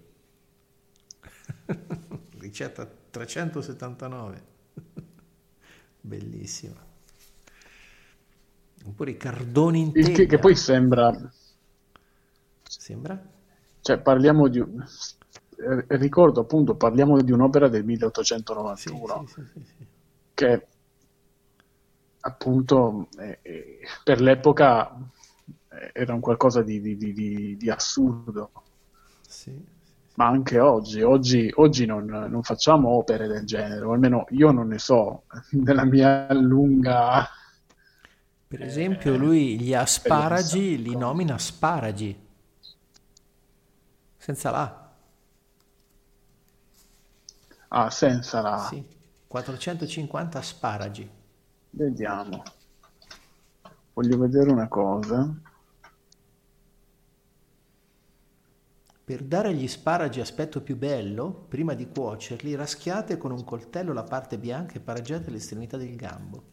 Ricetta 379, bellissima. Oppure i cardoni in teglia. Che poi sembra? Cioè parliamo di ricordo appunto, parliamo di un'opera del 1891 sì. Che appunto per l'epoca era un qualcosa di assurdo, sì. Ma anche oggi non facciamo opere del genere, o almeno io non ne so nella mia lunga. Per esempio lui gli asparagi li nomina asparagi senza la. Ah, senza la... Sì, 450 asparagi. Vediamo. Voglio vedere una cosa. Per dare agli asparagi aspetto più bello, prima di cuocerli, raschiate con un coltello la parte bianca e pareggiate l'estremità del gambo.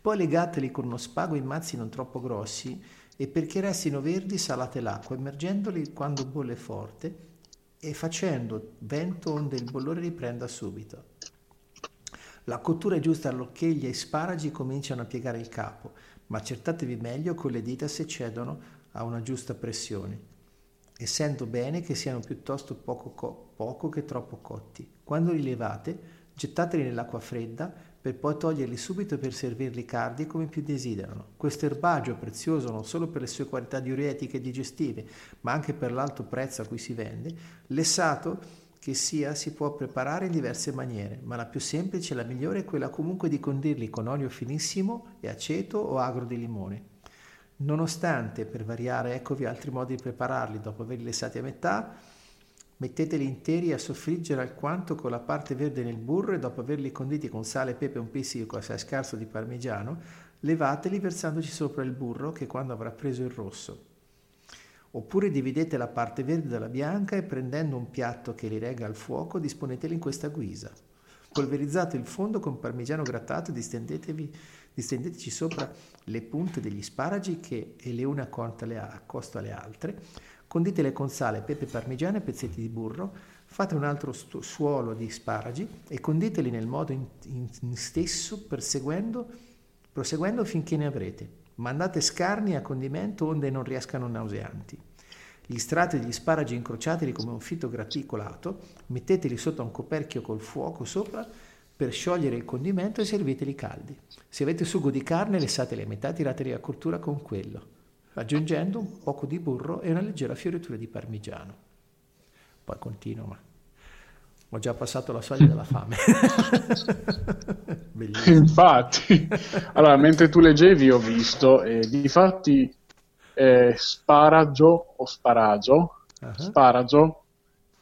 Poi legateli con uno spago in mazzi non troppo grossi e perché restino verdi salate l'acqua, immergendoli quando bolle forte e facendo vento onde il bollore riprenda subito. La cottura è giusta allorché gli asparagi cominciano a piegare il capo, ma accertatevi meglio con le dita se cedono a una giusta pressione, essendo bene che siano piuttosto poco che troppo cotti. Quando li levate, gettateli nell'acqua fredda per poi toglierli subito per servirli caldi come più desiderano. Questo erbagio prezioso non solo per le sue qualità diuretiche e digestive, ma anche per l'alto prezzo a cui si vende, lessato che sia si può preparare in diverse maniere, ma la più semplice e la migliore è quella comunque di condirli con olio finissimo e aceto o agro di limone. Nonostante, per variare, eccovi altri modi di prepararli. Dopo averli lessati a metà, metteteli interi a soffriggere alquanto con la parte verde nel burro e dopo averli conditi con sale, pepe e un pizzico assai scarso di parmigiano, levateli versandoci sopra il burro che quando avrà preso il rosso. Oppure dividete la parte verde dalla bianca e prendendo un piatto che li regga al fuoco disponeteli in questa guisa. Polverizzate il fondo con parmigiano grattato e distendeteci sopra le punte degli asparagi che e le une accosto alle altre. Conditele con sale, pepe, parmigiano e pezzetti di burro, fate un altro suolo di asparagi e conditeli nel modo in stesso proseguendo finché ne avrete. Mandate scarni a condimento onde non riescano nauseanti. Gli strati degli asparagi incrociateli come un fitto graticolato, metteteli sotto un coperchio col fuoco sopra per sciogliere il condimento e serviteli caldi. Se avete sugo di carne, lessateli a metà, tirateli a cottura con quello, aggiungendo un poco di burro e una leggera fioritura di parmigiano. Poi continuo, ma ho già passato la soglia della fame. Bellissimo. Infatti, allora, mentre tu leggevi ho visto, difatti, sparagio o sparagio, Sparagio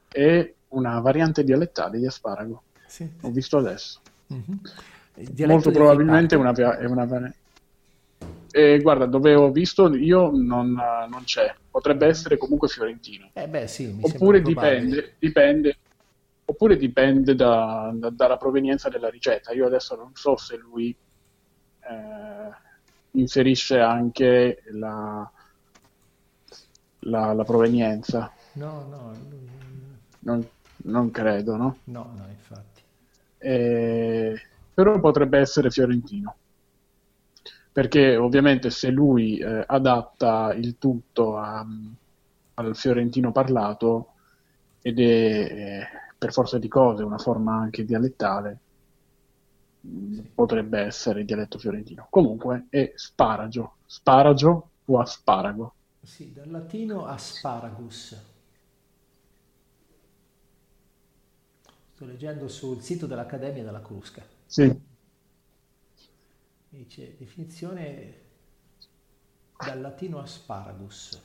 è una variante dialettale di asparago. Sì. Ho visto adesso. Molto probabilmente è una variante. Guarda, dove ho visto io non c'è, potrebbe essere comunque fiorentino. Sì, oppure dipende dalla provenienza della ricetta. Io adesso non so se lui inserisce anche la provenienza. No, non credo, no? No, infatti. Però potrebbe essere fiorentino, perché ovviamente se lui adatta il tutto al fiorentino parlato, ed è per forza di cose una forma anche dialettale, potrebbe essere il dialetto fiorentino. Comunque è sparagio o asparago. Sì, dal latino asparagus. Sto leggendo sul sito dell'Accademia della Crusca. Sì. Dice, definizione dal latino asparagus.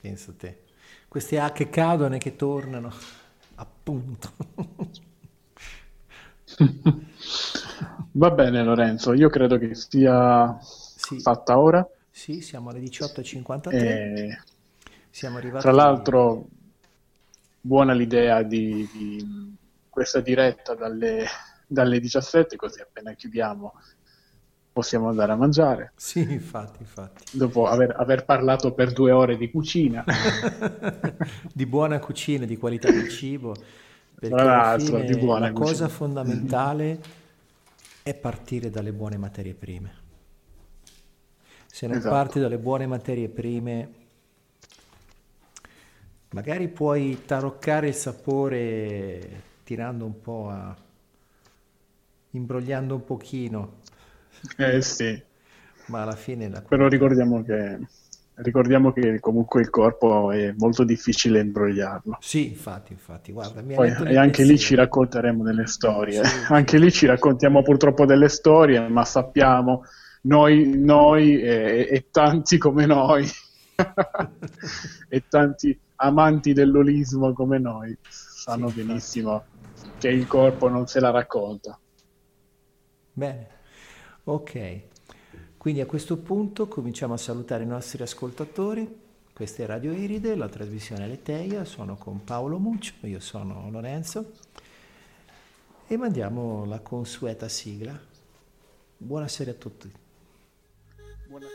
Pensa te. Queste A che cadono e che tornano, appunto. Va bene, Lorenzo, io credo che sia fatta ora. Sì, siamo alle 18.53. Siamo arrivati. Tra l'altro, buona l'idea di questa diretta dalle 17, così appena chiudiamo possiamo andare a mangiare. Sì, infatti. Dopo aver parlato per 2 ore di cucina. Di buona cucina, di qualità del cibo. Perché tra l'altro, di buona la cucina. Cosa fondamentale è partire dalle buone materie prime. Se non parti dalle buone materie prime, magari puoi taroccare il sapore tirando un po' imbrogliando un pochino. Sì. Ma alla fine però ricordiamo che comunque il corpo è molto difficile imbrogliarlo. Sì, infatti. Guarda, poi, e anche lì ci racconteremo delle storie. Sì. Anche lì ci raccontiamo purtroppo delle storie, ma sappiamo noi e tanti come noi e tanti amanti dell'olismo come noi sanno benissimo che il corpo non se la racconta. Bene, ok, quindi a questo punto cominciamo a salutare i nostri ascoltatori. Questa è Radio Iride, la trasmissione Leteia, sono con Paolo Muccio, io sono Lorenzo e mandiamo la consueta sigla. Buonasera a tutti. Buona.